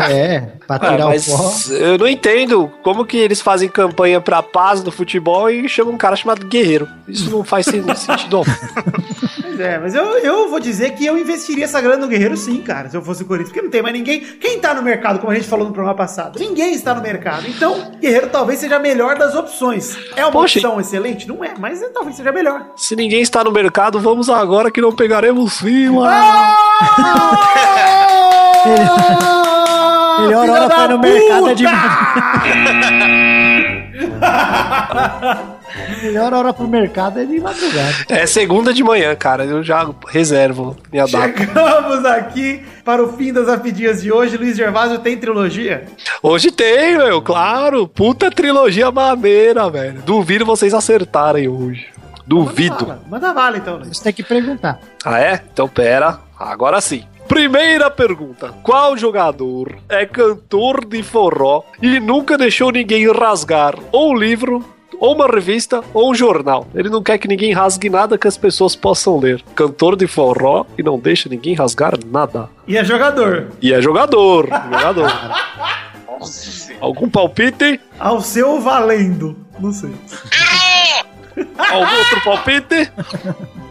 É, pra tirar o pó. Eu não entendo como que eles fazem campanha pra paz do futebol e chama um cara chamado Guerreiro. Isso não faz sentido algum. Pois é, mas eu vou dizer que eu investiria essa grana no Guerreiro sim, cara, se eu fosse o Corinthians, porque não tem mais ninguém. Quem tá no mercado, como a gente falou no programa passado? Ninguém está no mercado, então Guerreiro talvez seja a melhor das opções. É uma opção excelente? Não é, mas talvez seja melhor. Se ninguém está no mercado, vamos agora que não pegaremos fila. Melhor hora pra ir no mercado é de... Melhor hora pro mercado é de madrugada. É segunda de manhã, cara. Eu já reservo minha data. Chegamos aqui para o fim das rapidinhas de hoje. Luiz Gervásio, tem trilogia? Hoje tem, meu, claro. Puta trilogia maneira, velho. Duvido vocês acertarem hoje. Duvido. Manda bala então, Luiz. Você tem que perguntar. Ah, é? Então pera. Agora sim. Primeira pergunta: qual jogador é cantor de forró e nunca deixou ninguém rasgar ou um livro, ou uma revista, ou um jornal? Ele não quer que ninguém rasgue nada que as pessoas possam ler. Cantor de forró e não deixa ninguém rasgar nada. E é jogador. E é jogador. Algum palpite? Ao seu valendo. Não sei. Algum outro palpite?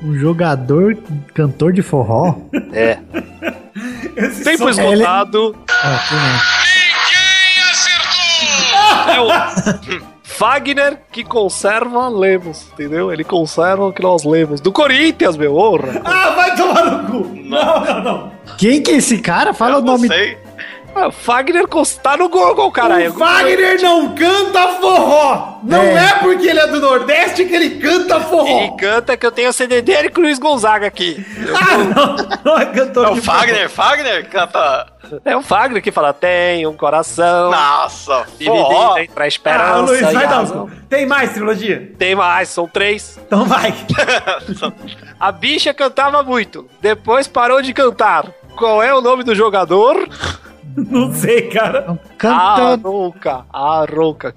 Um jogador, cantor de forró? É. Tempo esgotado. Ninguém acertou! É o Fagner que conserva Lemos, entendeu? Ele conserva o que nós lemos. Do Corinthians, meu, honra! Ah, vai tomar no cu! Não. Quem que é esse cara? Fala o nome. Não sei. Ah, Fagner tá no Google, caralho. O Fagner não canta forró. Não é porque ele é do Nordeste que ele canta forró. Ele canta, que eu tenho o CD dele com o Luiz Gonzaga aqui. Não é cantor de forró. É o Fagner, canta... É o Fagner que fala, tem um coração. Nossa, forró. Pra esperança. Luiz, vai dar um... Tem mais trilogia? Tem mais, são 3. Então vai. A bicha cantava muito, depois parou de cantar. Qual é o nome do jogador? Não sei, cara. Cantando. A rouca.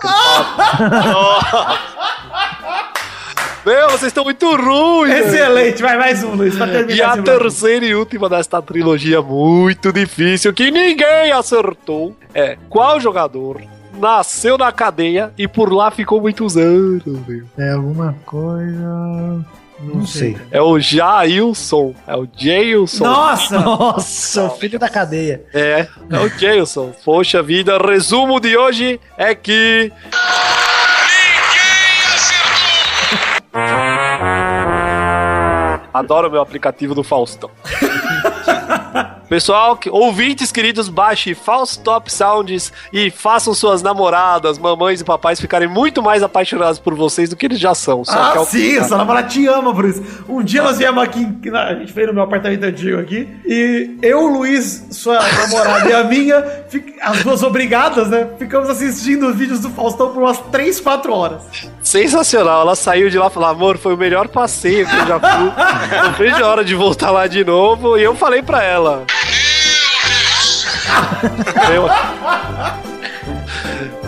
Meu, vocês estão muito ruins. Excelente, vai mais um, Luiz, pra terminar. E a terceira e última desta trilogia muito difícil, que ninguém acertou, é: qual jogador nasceu na cadeia e por lá ficou muitos anos? Meu? É alguma coisa... Não sei. É o Jailson. É o Jailson. Nossa, o filho da cadeia. É o Jailson. Poxa vida, resumo de hoje é que... Ninguém acertou! Adoro meu aplicativo do Faustão. Pessoal, ouvintes queridos, baixe False Top Sounds e façam suas namoradas, mamães e papais ficarem muito mais apaixonados por vocês do que eles já são. Sim, a sua namorada te ama por isso. Um dia nós viemos aqui, a gente veio no meu apartamento antigo aqui, e eu, Luiz, sua namorada e a minha, as duas obrigadas, né, ficamos assistindo os vídeos do Faustão por umas 3, 4 horas. Sensacional, ela saiu de lá e falou: amor, foi o melhor passeio que eu já fui, não vejo a hora de voltar lá de novo. E eu falei pra ela...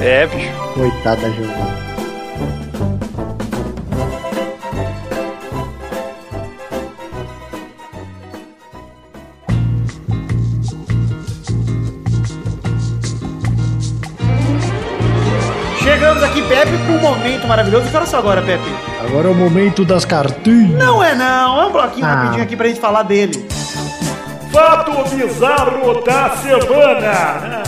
É, bicho. Coitada da Giovana. momento maravilhoso. E olha só agora, Pepe. Agora é o momento das cartinhas. Não é não, é um bloquinho rapidinho aqui pra gente falar dele. Fato bizarro da semana.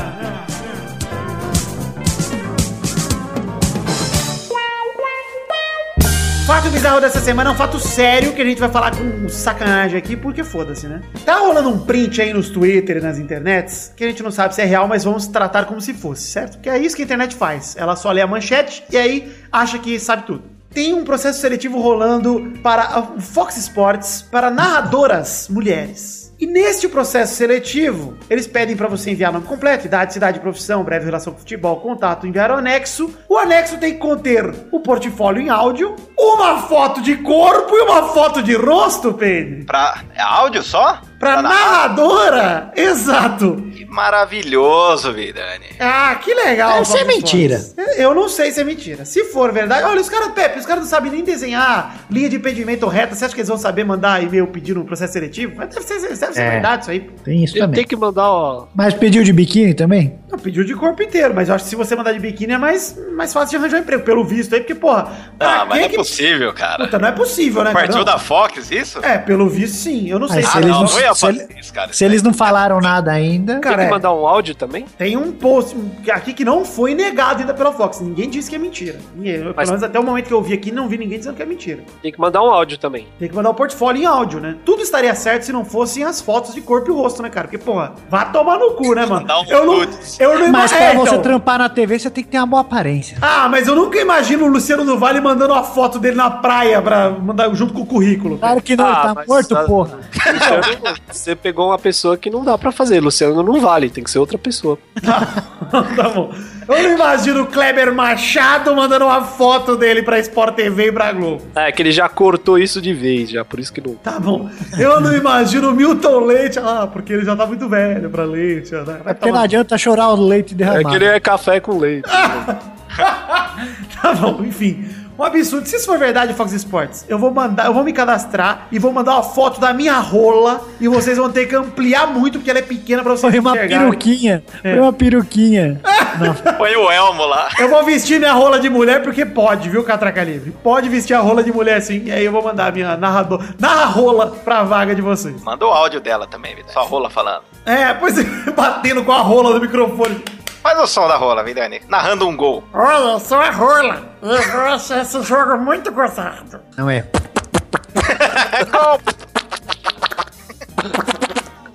Fato bizarro dessa semana é um fato sério que a gente vai falar com sacanagem aqui, porque foda-se, né? Tá rolando um print aí nos Twitter e nas internets, que a gente não sabe se é real, mas vamos tratar como se fosse, certo? Porque é isso que a internet faz. Ela só lê a manchete e aí acha que sabe tudo. Tem um processo seletivo rolando para o Fox Sports, para narradoras mulheres. E neste processo seletivo, eles pedem para você enviar nome completo, idade, cidade, profissão, breve relação com futebol, contato, enviar o anexo. O anexo tem que conter o portfólio em áudio, uma foto de corpo e uma foto de rosto, Pedro. Pra áudio só? Pra narradora? Exato. Que maravilhoso, Vidani. Ah, que legal. Deve ser mentira. Eu não sei se é mentira. Se for verdade... Olha, os caras, Pepe, os caras não sabem nem desenhar linha de impedimento reta. Você acha que eles vão saber mandar e-mail pedindo um processo seletivo? Mas deve ser verdade isso aí. Tem isso também. Tem que mandar, ó... Mas pediu de biquíni também? Não, pediu de corpo inteiro. Mas eu acho que se você mandar de biquíni é mais fácil de arranjar um emprego, pelo visto aí. Porque, porra... Ah, mas não é possível, cara. Puta, não é possível, né? Partiu da Fox, isso? É, pelo visto, sim. Eu não sei se eles não... Se eles não falaram nada ainda... Cara, tem que mandar um áudio também? Tem um post aqui que não foi negado ainda pela Fox. Ninguém disse que é mentira. Pelo menos até o momento que eu vi aqui, não vi ninguém dizendo que é mentira. Tem que mandar um áudio também. Tem que mandar um portfólio em áudio, né? Tudo estaria certo se não fossem as fotos de corpo e rosto, né, cara? Porque, porra, vá tomar no cu, né, mano? Eu não mas pra você trampar na TV, você tem que ter uma boa aparência. Ah, mas eu nunca imagino o Luciano do Vale mandando uma foto dele na praia pra mandar junto com o currículo. Claro que não, ele tá morto, porra. Você pegou uma pessoa que não dá pra fazer. Luciano não vale, tem que ser outra pessoa. Tá bom. Eu não imagino o Kleber Machado mandando uma foto dele pra Sport TV e pra Globo. É, que ele já cortou isso de vez, já, por isso que não... Tá bom. Eu não imagino o Milton Leite, porque ele já tá muito velho pra leite. Né? É porque não adianta chorar o leite derramado. É que ele é café com leite. Tá bom, enfim... Um absurdo. Se isso for verdade, Fox Sports, eu vou me cadastrar e vou mandar uma foto da minha rola e vocês vão ter que ampliar muito, porque ela é pequena pra vocês enxergarem. Foi uma peruquinha. Põe o elmo lá. Eu vou vestir minha rola de mulher porque pode, viu, Catraca Livre? Pode vestir a rola de mulher, sim. E aí eu vou mandar a minha narra rola pra vaga de vocês. Manda o áudio dela também, Vidani. Só a rola falando. É, pois batendo com a rola no microfone. Faz o som da rola, Vidani. Narrando um gol. Olha, eu sou a rola. Eu acho esse jogo muito gozado. Não é. Gol.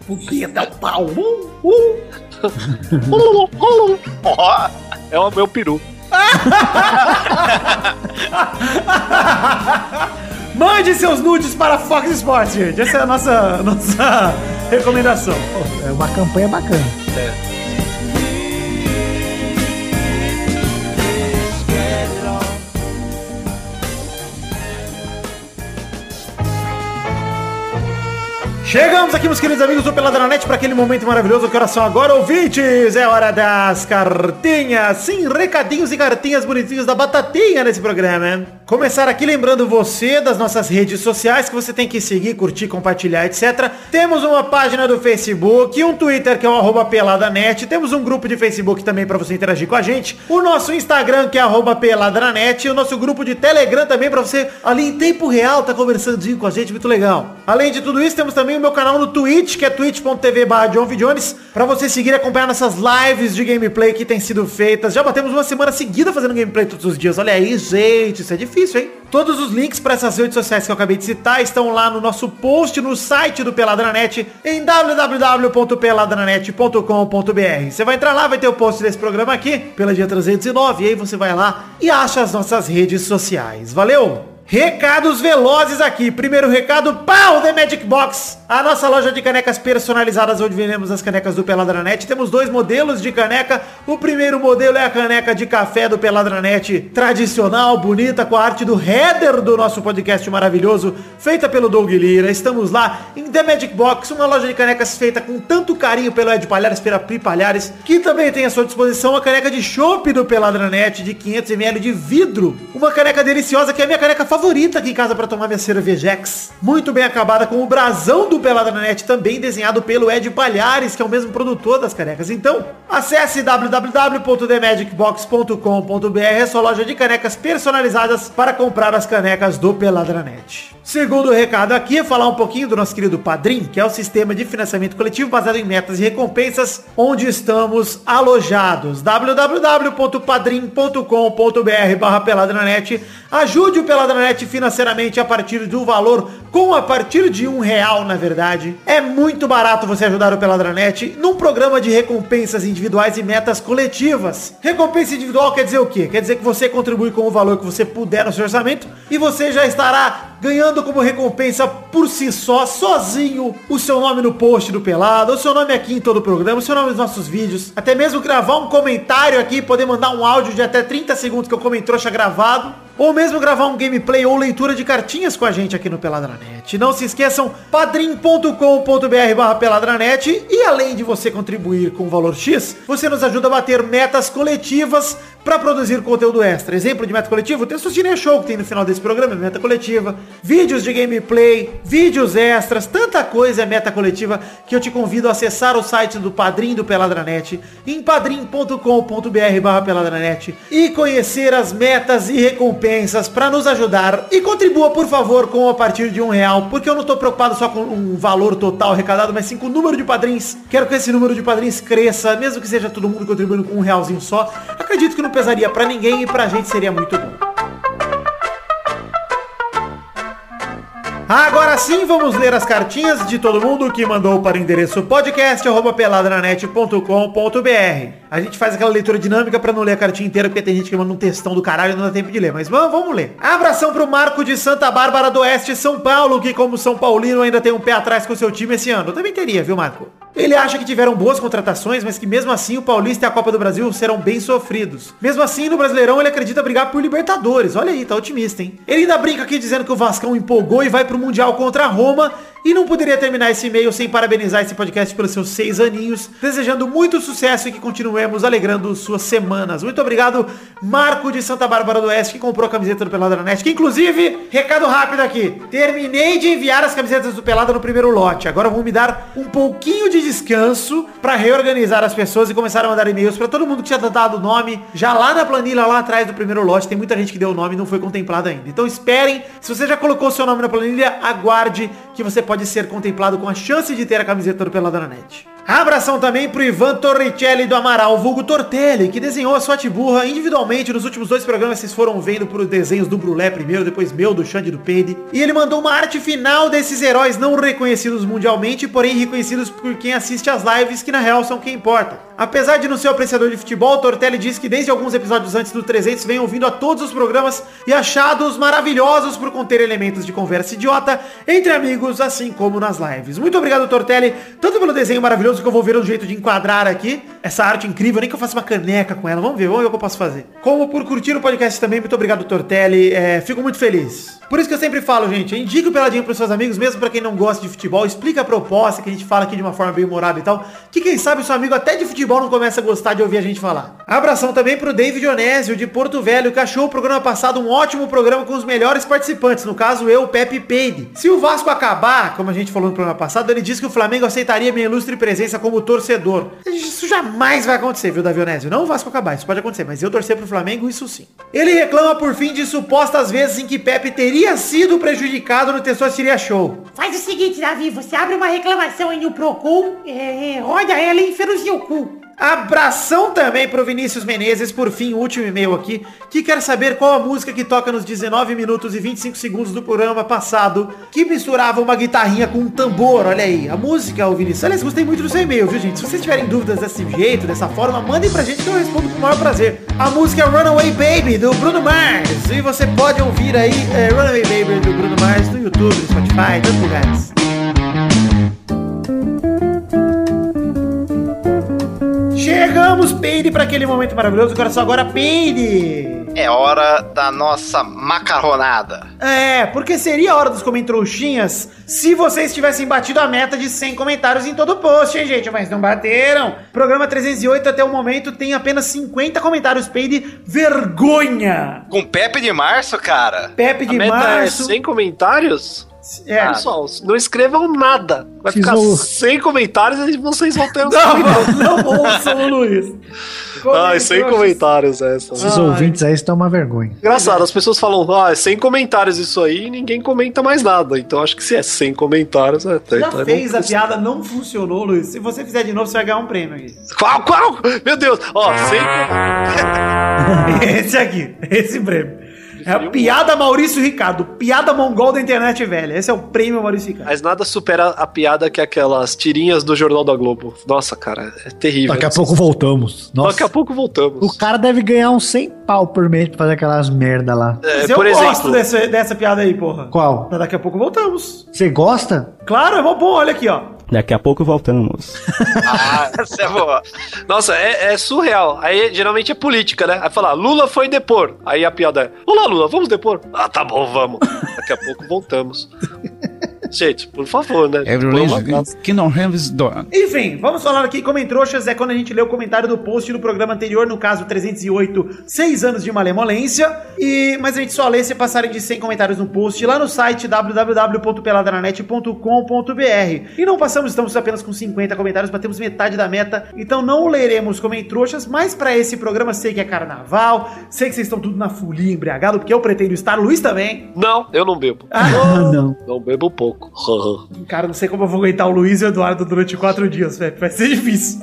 O dedo é o pau. É o meu peru. Mande seus nudes para Fox Sports, gente. Essa é a nossa recomendação. É uma campanha bacana. É. Chegamos aqui, meus queridos amigos do Peladranet, para aquele momento maravilhoso que horas são agora, ouvintes. É hora das cartinhas. Sim, recadinhos e cartinhas bonitinhos da batatinha nesse programa, hein? Começar aqui lembrando você das nossas redes sociais, que você tem que seguir, curtir, compartilhar, etc. Temos uma página do Facebook, um Twitter que é o @peladanet. Temos um grupo de Facebook também para você interagir com a gente. O nosso Instagram que é @peladranet. E o nosso grupo de Telegram também para você, ali em tempo real, tá conversandinho com a gente, muito legal. Além de tudo isso, temos também o meu canal no Twitch, que é twitch.tv/JohnVJones, pra você seguir e acompanhar nossas lives de gameplay que tem sido feitas. Já batemos uma semana seguida fazendo gameplay todos os dias. Olha aí, gente, isso é difícil, hein? Todos os links para essas redes sociais que eu acabei de citar estão lá no nosso post, no site do Peladranet, em www.peladranet.com.br. Você vai entrar lá, vai ter o post desse programa aqui, Peladinha 309, e aí você vai lá e acha as nossas redes sociais. Valeu! Recados velozes aqui. Primeiro recado, The Magic Box, a nossa loja de canecas personalizadas, onde vendemos as canecas do Peladranet. Temos 2 modelos de caneca. O primeiro modelo é a caneca de café do Peladranet, tradicional, bonita, com a arte do header do nosso podcast maravilhoso, feita pelo Doug Lira. Estamos lá em The Magic Box, uma loja de canecas feita com tanto carinho pelo Ed Palhares, pela Pri Palhares, que também tem à sua disposição a caneca de chopp do Peladranet, de 500ml de vidro. Uma caneca deliciosa, que é a minha caneca favorita aqui em casa para tomar minha cervejex. Muito bem acabada com o brasão do Pelada na Net, também desenhado pelo Ed Palhares, que é o mesmo produtor das canecas. Então, acesse www.themagicbox.com.br, sua loja de canecas personalizadas para comprar as canecas do Pelada na Net. Segundo recado aqui é falar um pouquinho do nosso querido Padrim, que é o sistema de financiamento coletivo baseado em metas e recompensas, onde estamos alojados. www.padrim.com.br/peladranet. Ajude o Peladranet financeiramente a partir do valor, com a partir de R$1, na verdade. É muito barato você ajudar o Peladranet num programa de recompensas individuais e metas coletivas. Recompensa individual quer dizer o quê? Quer dizer que você contribui com o valor que você puder no seu orçamento e você já estará ganhando como recompensa por si só, sozinho, o seu nome no post do Pelado, o seu nome aqui em todo o programa, o seu nome nos nossos vídeos, até mesmo gravar um comentário aqui, poder mandar um áudio de até 30 segundos que eu comentrouxa gravado, ou mesmo gravar um gameplay ou leitura de cartinhas com a gente aqui no Peladranet. Não se esqueçam, padrim.com.br/peladranet, e além de você contribuir com o valor X, você nos ajuda a bater metas coletivas para produzir conteúdo extra. Exemplo de meta coletiva, o texto de show que tem no final desse programa, meta coletiva, vídeos de gameplay, vídeos extras, tanta coisa é meta coletiva, que eu te convido a acessar o site do Padrim do Peladranet em padrim.com.br/peladranet e conhecer as metas e recompensas para nos ajudar. E contribua, por favor, com a partir de R$1, porque eu não tô preocupado só com um valor total arrecadado, mas sim com o número de padrinhos. Quero que esse número de padrinhos cresça, mesmo que seja todo mundo contribuindo com R$1 só. Acredito que não pesaria para ninguém e pra gente seria muito bom. Agora sim, vamos ler as cartinhas de todo mundo que mandou para o endereço podcast@peladranet.com.br. A gente faz aquela leitura dinâmica pra não ler a cartinha inteira, porque tem gente que manda um textão do caralho e não dá tempo de ler, mas vamos ler. Abração pro Marco de Santa Bárbara do Oeste, São Paulo, que como São Paulino ainda tem um pé atrás com o seu time esse ano. Eu também teria, viu, Marco? Ele acha que tiveram boas contratações, mas que mesmo assim o Paulista e a Copa do Brasil serão bem sofridos. Mesmo assim, no Brasileirão ele acredita brigar por Libertadores. Olha aí, tá otimista, hein? Ele ainda brinca aqui dizendo que o Vascão empolgou e vai pro Mundial contra a Roma. E não poderia terminar esse e-mail sem parabenizar esse podcast pelos seus 6 aninhos, desejando muito sucesso e que continuemos alegrando suas semanas. Muito obrigado, Marco de Santa Bárbara do Oeste, que comprou a camiseta do Pelada na Net, que inclusive, recado rápido aqui, terminei de enviar as camisetas do Pelada no primeiro lote. Agora vou me dar um pouquinho de descanso para reorganizar as pessoas e começar a mandar e-mails para todo mundo que tinha dado o nome já lá na planilha, lá atrás do primeiro lote. Tem muita gente que deu o nome e não foi contemplado ainda. Então esperem, se você já colocou seu nome na planilha, aguarde que você pode ser contemplado com a chance de ter a camiseta do Pelada na Net. Abração também pro Ivan Torricelli do Amaral, vulgo Tortelli, que desenhou a sua tiburra individualmente nos últimos 2 programas. Vocês foram vendo por desenhos do Brulé primeiro, depois meu, do Xande, do Peide. E ele mandou uma arte final desses heróis não reconhecidos mundialmente, porém reconhecidos por quem assiste às lives, que na real são quem importa. Apesar de não ser apreciador de futebol, Tortelli diz que desde alguns episódios antes do 300 vem ouvindo a todos os programas e achado-os maravilhosos por conter elementos de conversa idiota entre amigos, assim como nas lives. Muito obrigado, Tortelli, tanto pelo desenho maravilhoso que eu vou ver um jeito de enquadrar aqui, essa arte incrível, nem que eu faça uma caneca com ela, vamos ver o que eu posso fazer, como por curtir o podcast também. Muito obrigado, Tortelli, fico muito feliz. Por isso que eu sempre falo, gente, indique o Peladinho pros seus amigos, mesmo pra quem não gosta de futebol, explica a proposta que a gente fala aqui de uma forma bem humorada e tal, que quem sabe o seu amigo até de futebol não começa a gostar de ouvir a gente falar. Abração também pro David Onésio de Porto Velho, que achou o programa passado um ótimo programa com os melhores participantes, no caso eu, Pepe Peide. Se o Vasco acabar, como a gente falou no programa passado, ele disse que o Flamengo aceitaria minha ilustre presença como torcedor. Isso jamais vai acontecer, viu, Davi Onésio? Não o Vasco acabar, isso pode acontecer, mas eu torcer pro Flamengo, isso sim. Ele reclama, por fim, de supostas vezes em que Pepe teria sido prejudicado no Testosteria Show. Faz o seguinte, Davi, você abre uma reclamação aí no Procon, roda ela e enferruja o cu. Abração também pro Vinícius Menezes, por fim, o último e-mail aqui, que quer saber qual a música que toca nos 19 minutos e 25 segundos do programa passado, que misturava uma guitarrinha com um tambor. Olha aí, a música, o Vinícius. Aliás, gostei muito do seu e-mail, viu, gente? Se vocês tiverem dúvidas desse jeito, dessa forma, mandem pra gente que eu respondo com o maior prazer. A música é Runaway Baby, do Bruno Mars, e você pode ouvir aí Runaway Baby, do Bruno Mars, no YouTube, no Spotify, em tantos lugares. Chegamos, Peide, para aquele momento maravilhoso. Agora, Peide! é hora da nossa macarronada. É, porque seria a hora dos comentrouxinhas se vocês tivessem batido a meta de 100 comentários em todo o post, hein, gente? Mas não bateram. Programa 308 até o momento tem apenas 50 comentários, Peide. Vergonha! Com Pepe de Março, cara. Pepe de Março. A meta é 100 comentários? É. Pessoal, não escrevam nada. Vai ficar sem comentários e vocês vão ter uns comentários. Não ouçam o Luiz. Ah, sem comentários essa. Esses ouvintes aí estão uma vergonha. Engraçado, as pessoas falam, é sem comentários isso aí e ninguém comenta mais nada. Então acho que se é sem comentários... Já fez a piada, não funcionou, Luiz. Se você fizer de novo, você vai ganhar um prêmio aqui. Qual? Meu Deus! Sem comentários. Esse aqui, esse prêmio. É a piada Maurício Ricardo, piada mongol da internet velha. Esse é o prêmio Maurício Ricardo. Mas nada supera a piada que aquelas tirinhas do Jornal da Globo. Nossa, cara, é terrível. Daqui a pouco voltamos. Nossa. Daqui a pouco voltamos. O cara deve ganhar uns 100 pau por mês pra fazer aquelas merda lá. É, eu gosto dessa piada aí, porra. Qual? Daqui a pouco voltamos. Você gosta? Claro, é bom, olha aqui, ó. Daqui a pouco voltamos. Essa é boa. Nossa, é surreal. Aí geralmente é política, né? Aí fala, Lula foi depor. Aí a piada é, olá Lula, vamos depor? Ah, tá bom, vamos. Daqui a pouco voltamos. Gente, por favor, né? Que não done. Enfim, vamos falar aqui, Comentrouxas, é quando a gente lê o comentário do post do programa anterior, no caso 308, 6 anos de malemolência, mas a gente só lê se passarem de 100 comentários no post lá no site www.peladranet.com.br. E não passamos, estamos apenas com 50 comentários, batemos metade da meta, então não leremos Comentrouxas, mas pra esse programa sei que é carnaval, sei que vocês estão tudo na folia, embriagado, porque eu pretendo estar, Luiz também. Não, eu não bebo. Não bebo pouco. Cara, não sei como eu vou aguentar o Luiz e o Eduardo durante 4 dias, velho. Vai ser difícil.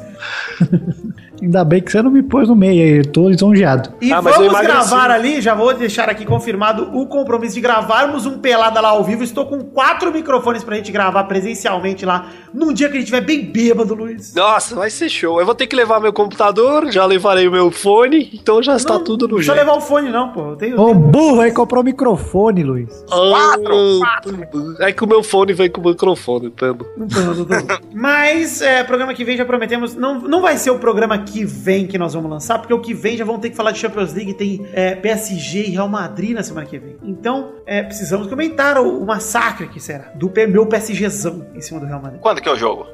Ainda bem que você não me pôs no meio aí, eu tô lisonjeado. E vamos gravar ali, já vou deixar aqui confirmado o compromisso de gravarmos um Pelada lá ao vivo. Estou com 4 microfones pra gente gravar presencialmente lá, num dia que a gente estiver bem bêbado, Luiz. Nossa, vai ser show. Eu vou ter que levar meu computador, já levarei o meu fone, então já está tudo no jeito. Não precisa levar o fone não, pô. Ô, burro, aí comprou o microfone, Luiz. 4. Aí que o meu fone vem com o microfone, pelo. Mas, programa que vem já prometemos, não vai ser o programa que vem que nós vamos lançar, porque o que vem já vão ter que falar de Champions League, tem PSG e Real Madrid na semana que vem. Então, precisamos comentar o massacre que será do meu PSGzão em cima do Real Madrid. Quando que é o jogo?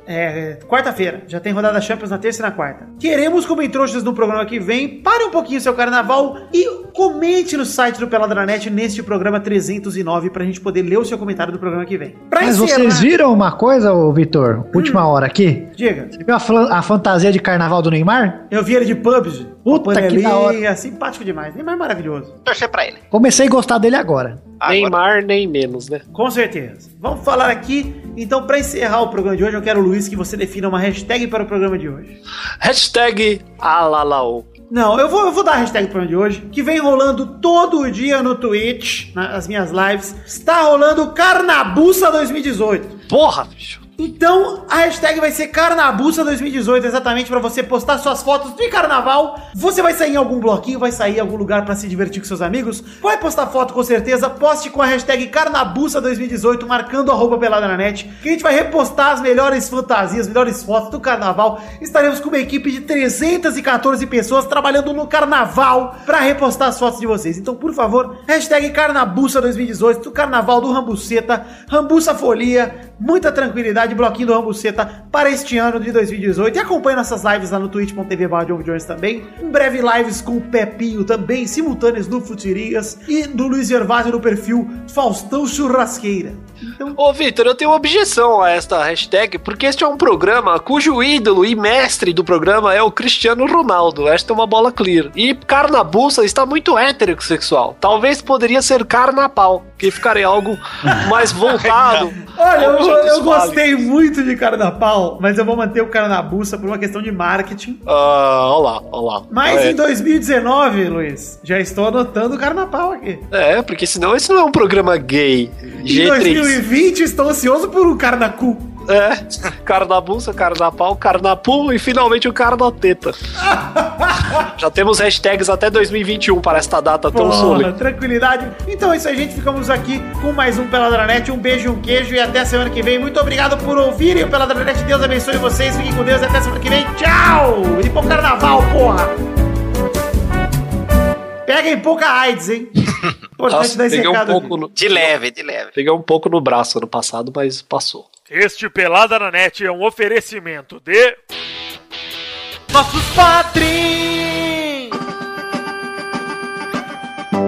Quarta-feira. Já tem rodada Champions na terça e na quarta. Queremos comentroxas no programa que vem. Pare um pouquinho o seu carnaval e comente no site do Peladranet neste programa 309 pra gente poder ler o seu comentário do programa que vem. Mas vocês viram uma coisa, ô Vitor? Última hora aqui. Diga. Você viu a fantasia de carnaval do Neymar? Eu vi ele de PUBG. Puta que da hora. Simpático demais. Neymar é maravilhoso. Torcer pra ele. Comecei a gostar dele agora. Neymar nem menos, né? Com certeza. Vamos falar aqui, então, pra encerrar o programa de hoje, eu quero, Luiz, que você defina uma hashtag para o programa de hoje. Hashtag Alalaô. Não, eu vou dar a hashtag pro programa de hoje, que vem rolando todo dia no Twitch, nas minhas lives. Está rolando Carnabuça 2018. Porra, bicho. Então, a hashtag vai ser Carnabuça 2018, exatamente pra você postar suas fotos de carnaval. Você vai sair em algum bloquinho, vai sair em algum lugar pra se divertir com seus amigos. Vai postar foto com certeza, poste com a hashtag Carnabuça 2018, marcando @ Pelada na Net, que a gente vai repostar as melhores fantasias, as melhores fotos do carnaval. Estaremos com uma equipe de 314 pessoas trabalhando no carnaval pra repostar as fotos de vocês. Então, por favor, hashtag Carnabuça 2018, do carnaval do Rambuceta, Rambuça Folia, muita tranquilidade de bloquinho do Rambuceta para este ano de 2018, e acompanhe nossas lives lá no twitch.tv/John Jones também, em breve lives com o Pepinho também, simultâneas do Futirias e do Luiz Gervásio no perfil Faustão Churrasqueira. Então... Ô Vitor, eu tenho uma objeção a esta hashtag, porque este é um programa cujo ídolo e mestre do programa é o Cristiano Ronaldo, esta é uma bola clear, e Carnabuça está muito heterossexual, talvez poderia ser Carnapau, que ficaria algo mais voltado. Olha, eu gostei muito de Carnapau, mas eu vou manter o Carnabuça por uma questão de marketing. Olá. Mas em 2019, Luiz, já estou anotando o Carnapau aqui. É, porque senão isso não é um programa gay. Em 2020, estou ansioso por um Carnacu. É, Carnabuça, Carnapau, Carnapu e finalmente o Carnateta. Já temos hashtags até 2021 para esta data tão solene. Tranquilidade. Então é isso aí, gente. Ficamos aqui com mais um Peladranet. Um beijo, um queijo e até semana que vem. Muito obrigado por ouvirem o Peladranet. Deus abençoe vocês. Fiquem com Deus e até semana que vem. Tchau! E bom carnaval, porra! Peguem pouca AIDS, hein? Importante dar esse recado um pouco no... De leve, de leve. Peguei um pouco no braço ano passado, mas passou. Este Pelada na Net é um oferecimento de... Nossos Patrins!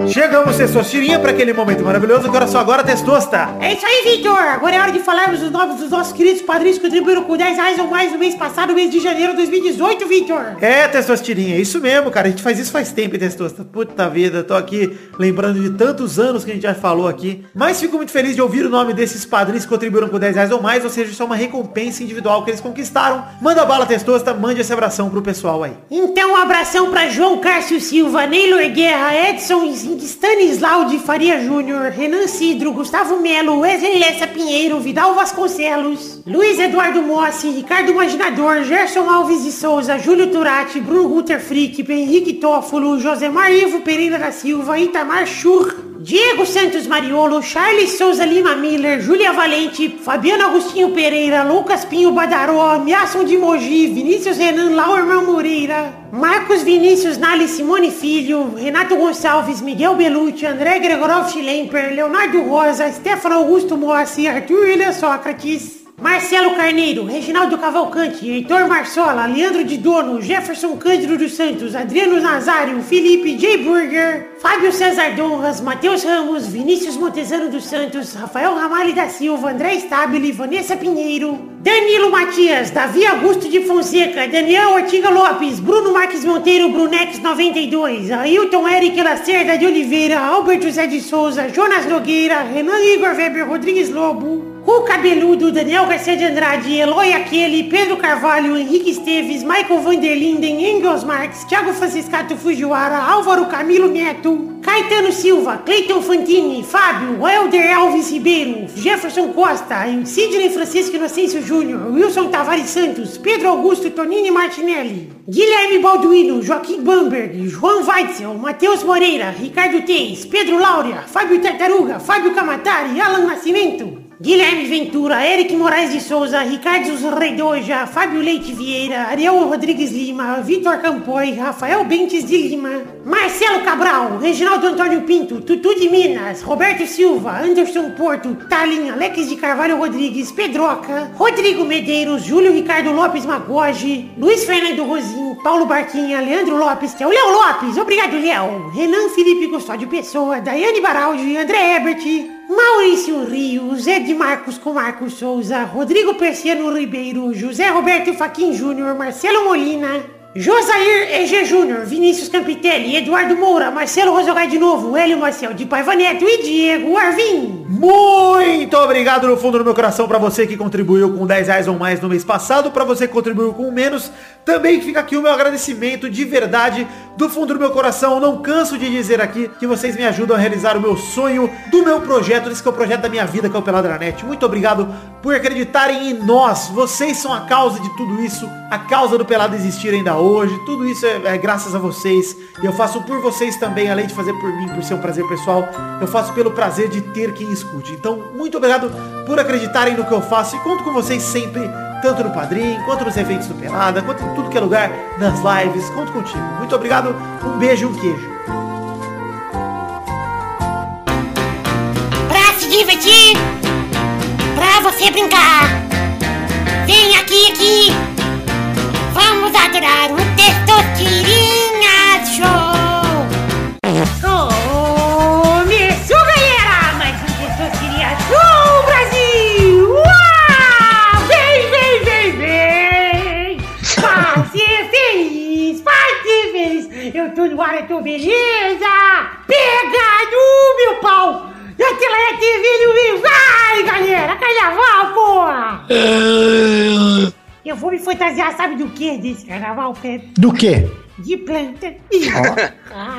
Chegamos, Testosterinha, para aquele momento maravilhoso. Agora só agora, Testosta. É isso aí, Vitor. Agora é hora de falarmos os nomes dos nossos queridos padrinhos que contribuíram com R$10 ou mais no mês passado, mês de janeiro de 2018, Vitor. É, Testosterinha, é isso mesmo, cara. A gente faz isso faz tempo, hein, Testosta. Puta vida, tô aqui lembrando de tantos anos que a gente já falou aqui. Mas fico muito feliz de ouvir o nome desses padrinhos que contribuíram com R$10 ou mais, ou seja, só uma recompensa individual que eles conquistaram. Manda bala, Testosta, mande esse abração pro pessoal aí. Então, um abração pra João Cássio Silva, Neylor Guerra, Edson Stanislau de Faria Júnior, Renan Cidro, Gustavo Melo, Wesley Lessa Pinheiro, Vidal Vasconcelos, Luiz Eduardo Mossi, Ricardo Imaginador, Gerson Alves de Souza, Júlio Turati, Bruno Guter Frick, Henrique Tófolo, Josemar Ivo Pereira da Silva, Itamar Schur, Diego Santos Mariolo, Charles Souza Lima Miller, Júlia Valente, Fabiano Agostinho Pereira, Lucas Pinho Badaró, Miasson de Mogi, Vinícius Renan Lauerman Moreira, Marcos Vinícius Nali Simone Filho, Renato Gonçalves, Miguel Belucci, André Gregorov Schlemper, Leonardo Rosa, Stefano Augusto Mossi, Arthur William Sócrates, Marcelo Carneiro, Reginaldo Cavalcante, Heitor Marsola, Leandro de Dono, Jefferson Cândido dos Santos, Adriano Nazário, Felipe J. Burger, Fábio César Donras, Matheus Ramos, Vinícius Montezano dos Santos, Rafael Ramalho da Silva, André Stabile, Vanessa Pinheiro, Danilo Matias, Davi Augusto de Fonseca, Daniel Ortiga Lopes, Bruno Marques Monteiro, Brunex 92, Ailton Eric Lacerda de Oliveira, Alberto José de Souza, Jonas Nogueira, Renan Igor Weber Rodrigues Lobo, O Cabeludo, Daniel Garcia de Andrade, Eloy Aquele, Pedro Carvalho, Henrique Esteves, Michael Vanderlinden, Engels Marques, Thiago Franciscato Fujiwara, Álvaro Camilo Neto, Caetano Silva, Cleiton Fantini, Fábio, Helder Alves Ribeiro, Jefferson Costa, Sidney Francisco Inocêncio Júnior, Wilson Tavares Santos, Pedro Augusto Tonini Martinelli, Guilherme Balduino, Joaquim Bamberg, João Weitzel, Matheus Moreira, Ricardo Teis, Pedro Laura, Fábio Tartaruga, Fábio Camatari, Alan Nascimento, Guilherme Ventura, Eric Moraes de Souza, Ricardo Redoja, Fábio Leite Vieira, Ariel Rodrigues Lima, Vitor Campoy, Rafael Bentes de Lima, Marcelo Cabral, Reginaldo Antônio Pinto, Tutu de Minas, Roberto Silva, Anderson Porto, Tallin, Alex de Carvalho Rodrigues, Pedroca, Rodrigo Medeiros, Júlio Ricardo Lopes Magoge, Luiz Fernando Rosim, Paulo Barquinha, Leandro Lopes, que é o Léo Lopes, obrigado Léo, Renan Felipe Custódio Pessoa, Daiane Baraldi, André Ebert, Maurício Rios, Ed Marcos com Marcos Souza, Rodrigo Persiano Ribeiro, José Roberto Faquin Júnior, Marcelo Molina, Josair EG Júnior, Vinícius Campitelli, Eduardo Moura, Marcelo Rosogai de novo, Hélio Marcel de Paiva Neto e Diego Arvim. Muito obrigado no fundo do meu coração pra você que contribuiu com R$10 ou mais no mês passado, pra você que contribuiu com menos, também fica aqui o meu agradecimento de verdade, do fundo do meu coração. Eu não canso de dizer aqui que vocês me ajudam a realizar o meu sonho, do meu projeto, desse que é o projeto da minha vida, que é o Pelada na Net. Muito obrigado por acreditarem em nós, vocês são a causa de tudo isso, a causa do Pelada existir ainda hoje, tudo isso é graças a vocês, e eu faço por vocês também, além de fazer por mim, por ser um prazer pessoal, eu faço pelo prazer de ter quem escute. Então, muito obrigado por acreditarem no que eu faço, e conto com vocês sempre, tanto no Padrim, quanto nos eventos do Pelada, quanto em tudo que é lugar, nas lives, conto contigo. Muito obrigado, um beijo, um queijo. Pra se divertir, pra você brincar, vem aqui, vamos adorar o Testosterinha Show! Começou, galera! Mais um Testosterinha Show, Brasil! Uau! Vem! Paz e feliz! Eu tô no ar, eu tô beleza! Pega no meu pau! Eu te lá TV no vai, galera! Carnaval, porra! Eu vou me fantasiar, sabe do que desse carnaval, Pedro? Do que? De planta.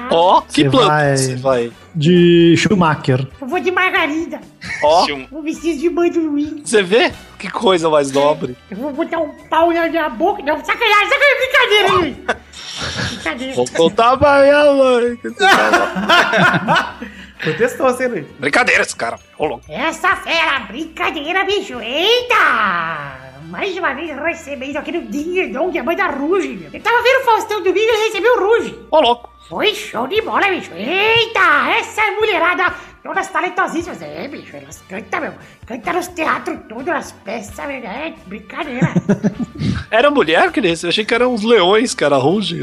Ó, que planta você vai? De Schumacher. Eu vou de margarida. Ó. Vou vestir de manduim. Você vê? Que coisa mais nobre. Eu vou botar um pau na minha boca. Não, sacanagem, brincadeira, Luiz. Brincadeira. Vou contar pra minha mãe. Contestou, você, Luiz. Brincadeira esse cara. Rolou. Essa fera, brincadeira, bicho. Eita! Mais uma vez recebendo aquele ding-dong, a mãe da Ruge, meu. Eu tava vendo o Faustão domingo e recebeu o Ruge. Ô, louco. Foi show de bola, bicho. Eita, essa mulherada, todas talentosíssimas. É, bicho, elas cantam, meu. Cantam nos teatros todos, as peças, meu. É, brincadeira. Era mulher, Cris? Eu achei que eram uns leões, cara, ruge.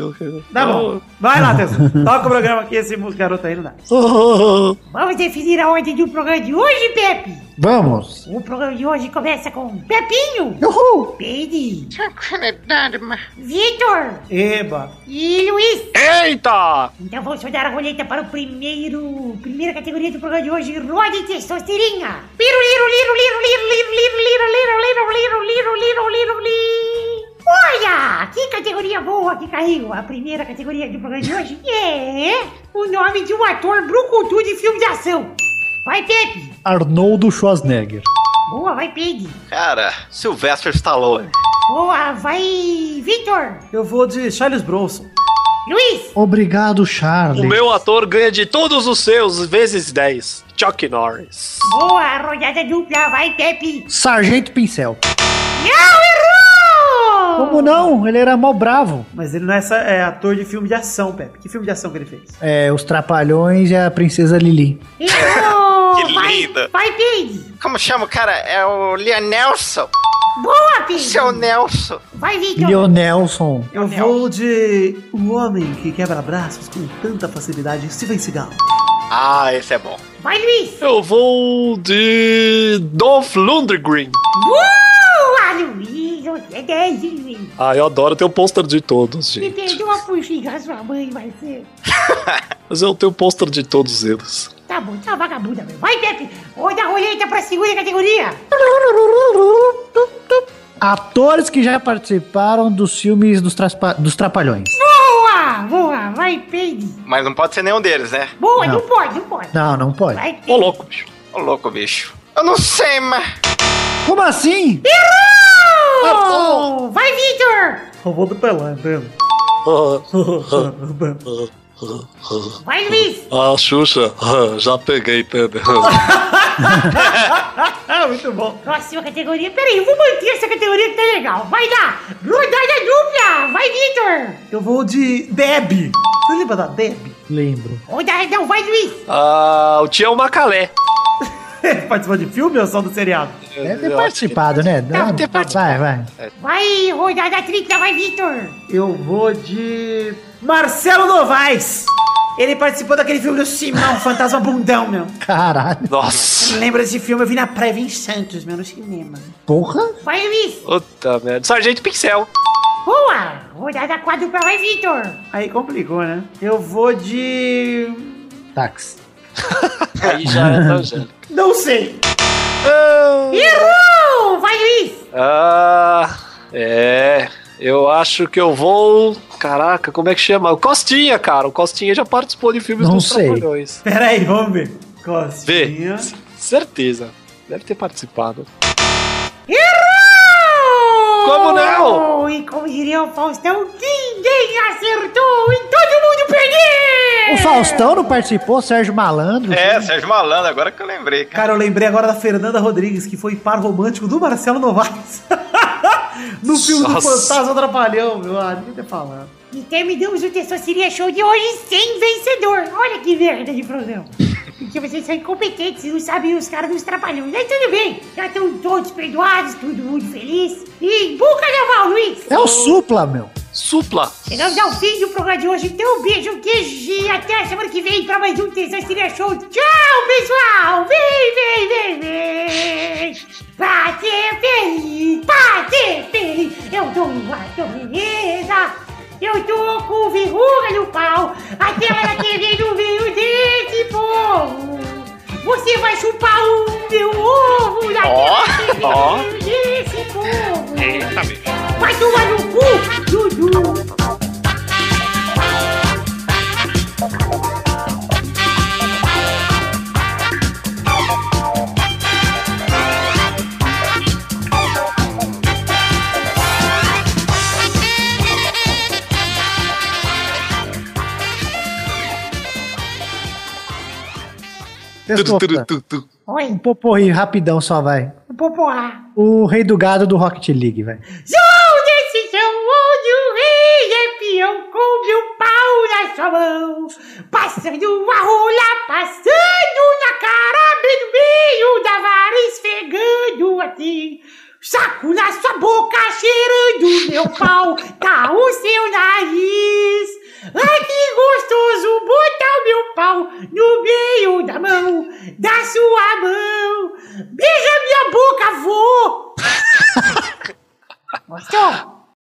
Tá bom. Vai lá, Deus. Toca o programa aqui, esse músico garoto aí não dá. Vamos definir a ordem do programa de hoje, Pepe? Vamos! O programa de hoje começa com Pepinho! Uhul! Peide! Tranquilidade, mano! Vitor! Eba! E Luiz! Eita! Então vamos rodar a roleta para o primeira categoria do programa de hoje, roda de testosterinha! Liru, liru, liru, liru, liru, liru, liru, liru, liru, liru, liru, liru. Olha! Que categoria boa que caiu! A primeira categoria do programa de hoje é o nome de um ator brucutu de filme de ação! Vai, Pepe! Arnoldo Schwarzenegger. Boa, vai, Pig. Cara, Sylvester Stallone. Boa, vai, Victor. Eu vou de Charles Bronson. Luiz. Obrigado, Charles. O meu ator ganha de todos os seus, vezes 10. Chuck Norris. Boa, rodada dupla, vai, Pepe. Sargento Pincel. Não, errou! Como não? Ele era mal bravo. Mas ele não é ator de filme de ação, Pepe. Que filme de ação que ele fez? É, Os Trapalhões e a Princesa Lili. Errou! Que linda! Vai, Pig! Como chama o cara? É o Leonelson. Boa, Pig! Seu Nelson! Vai, Victor! Leonelson! Eu vou de O Homem que Quebra Braços com tanta facilidade, Steven Seagal. Ah, esse é bom. Vai, Luiz! Eu vou de Dolph Lundgren. Boa, Luiz! Você é 10, Luiz! Ah, eu adoro ter o pôster de todos, gente. Me perdoa por xingar sua mãe, vai ser. Mas eu tenho o pôster de todos eles. Tá bom, tá vagabunda, meu. Vai, Pepe! Olha a roleta pra segunda categoria! Atores que já participaram dos filmes dos Trapalhões. Boa! Boa! Vai, Pepe! Mas não pode ser nenhum deles, né? Boa, não pode. Não pode. Vai, Pepe. Ô louco, bicho. Eu não sei, mas... Como assim? Errou! Vai, Victor! Eu vou do Pelé, dele. Vai, Luiz! Ah, Xuxa, já peguei, entendeu? Muito bom. Próxima categoria. Peraí, eu vou manter essa categoria que tá legal. Vai lá! Rodada dupla! Vai, Victor! Eu vou de Deb. Você lembra da Deb? Lembro. Então vai, Luiz! Ah, o Tião Macalé. Participou de filme ou só do seriado? Deve ter participado, né? Deve ter participado. Vai. Vai, rodada tripla, vai, Victor! Eu vou de... Marcelo Novaes! Ele participou daquele filme do Simão, Fantasma Bundão, meu. Caralho. Nossa. Lembra desse filme? Eu vi na prévia em Santos, meu, no cinema. Porra. Vai, Luiz. Puta merda. Sargento Pincel. Boa. Rodada quadrupla, vai, Victor. Aí complicou, né? Eu vou de... Táxi. Aí já é tangente. Não sei. Errou! Vai, Luiz. Eu acho que eu vou... Caraca, como é que chama? O Costinha, cara. O Costinha já participou de filmes dos Trapalhões. Pera aí, vamos ver. Costinha. Certeza. Deve ter participado. Errou! Como não? E como diria o Faustão, ninguém acertou e todo mundo perdeu! O Faustão não participou? Sérgio Malandro? É, sim. Sérgio Malandro, agora que eu lembrei. Cara, eu lembrei agora da Fernanda Rodrigues, que foi par romântico do Marcelo Novaes. No filme do Fantasma Trapalhão, meu amigo, até falando. E terminamos o Testosterinha Show de hoje sem vencedor. Olha que merda de problema. Porque vocês são incompetentes e não sabem os caras dos Trapalhões. Aí tudo bem, já estão todos perdoados, todo mundo feliz. E buca levar o Luiz. É o Supla, meu. Supla. Chegamos ao fim do programa de hoje. Então um beijo, um queijo e até a semana que vem pra mais um Testosterinha Show. Tchau, pessoal. Vem. Pra ser feliz, eu tô a menina, eu tô com verruga no pau, a tela da TV no meio desse povo, você vai chupar o meu ovo, na tela da TV no meio desse povo, vai tomar no cu, Dudu. Oi. Um poporri rapidão só, vai. Um poporá. O rei do gado do Rocket League, vai. Sou decisão onde o rei é peão com meu pau na sua a mão, passando a rola, passando na cara, bem no meio da vara, esfregando assim. Saco na sua boca, cheirando meu pau, tá o seu nariz. Ai, que gostoso botar o meu pau no meio da mão, da sua mão. Beija minha boca, vô. Gostou?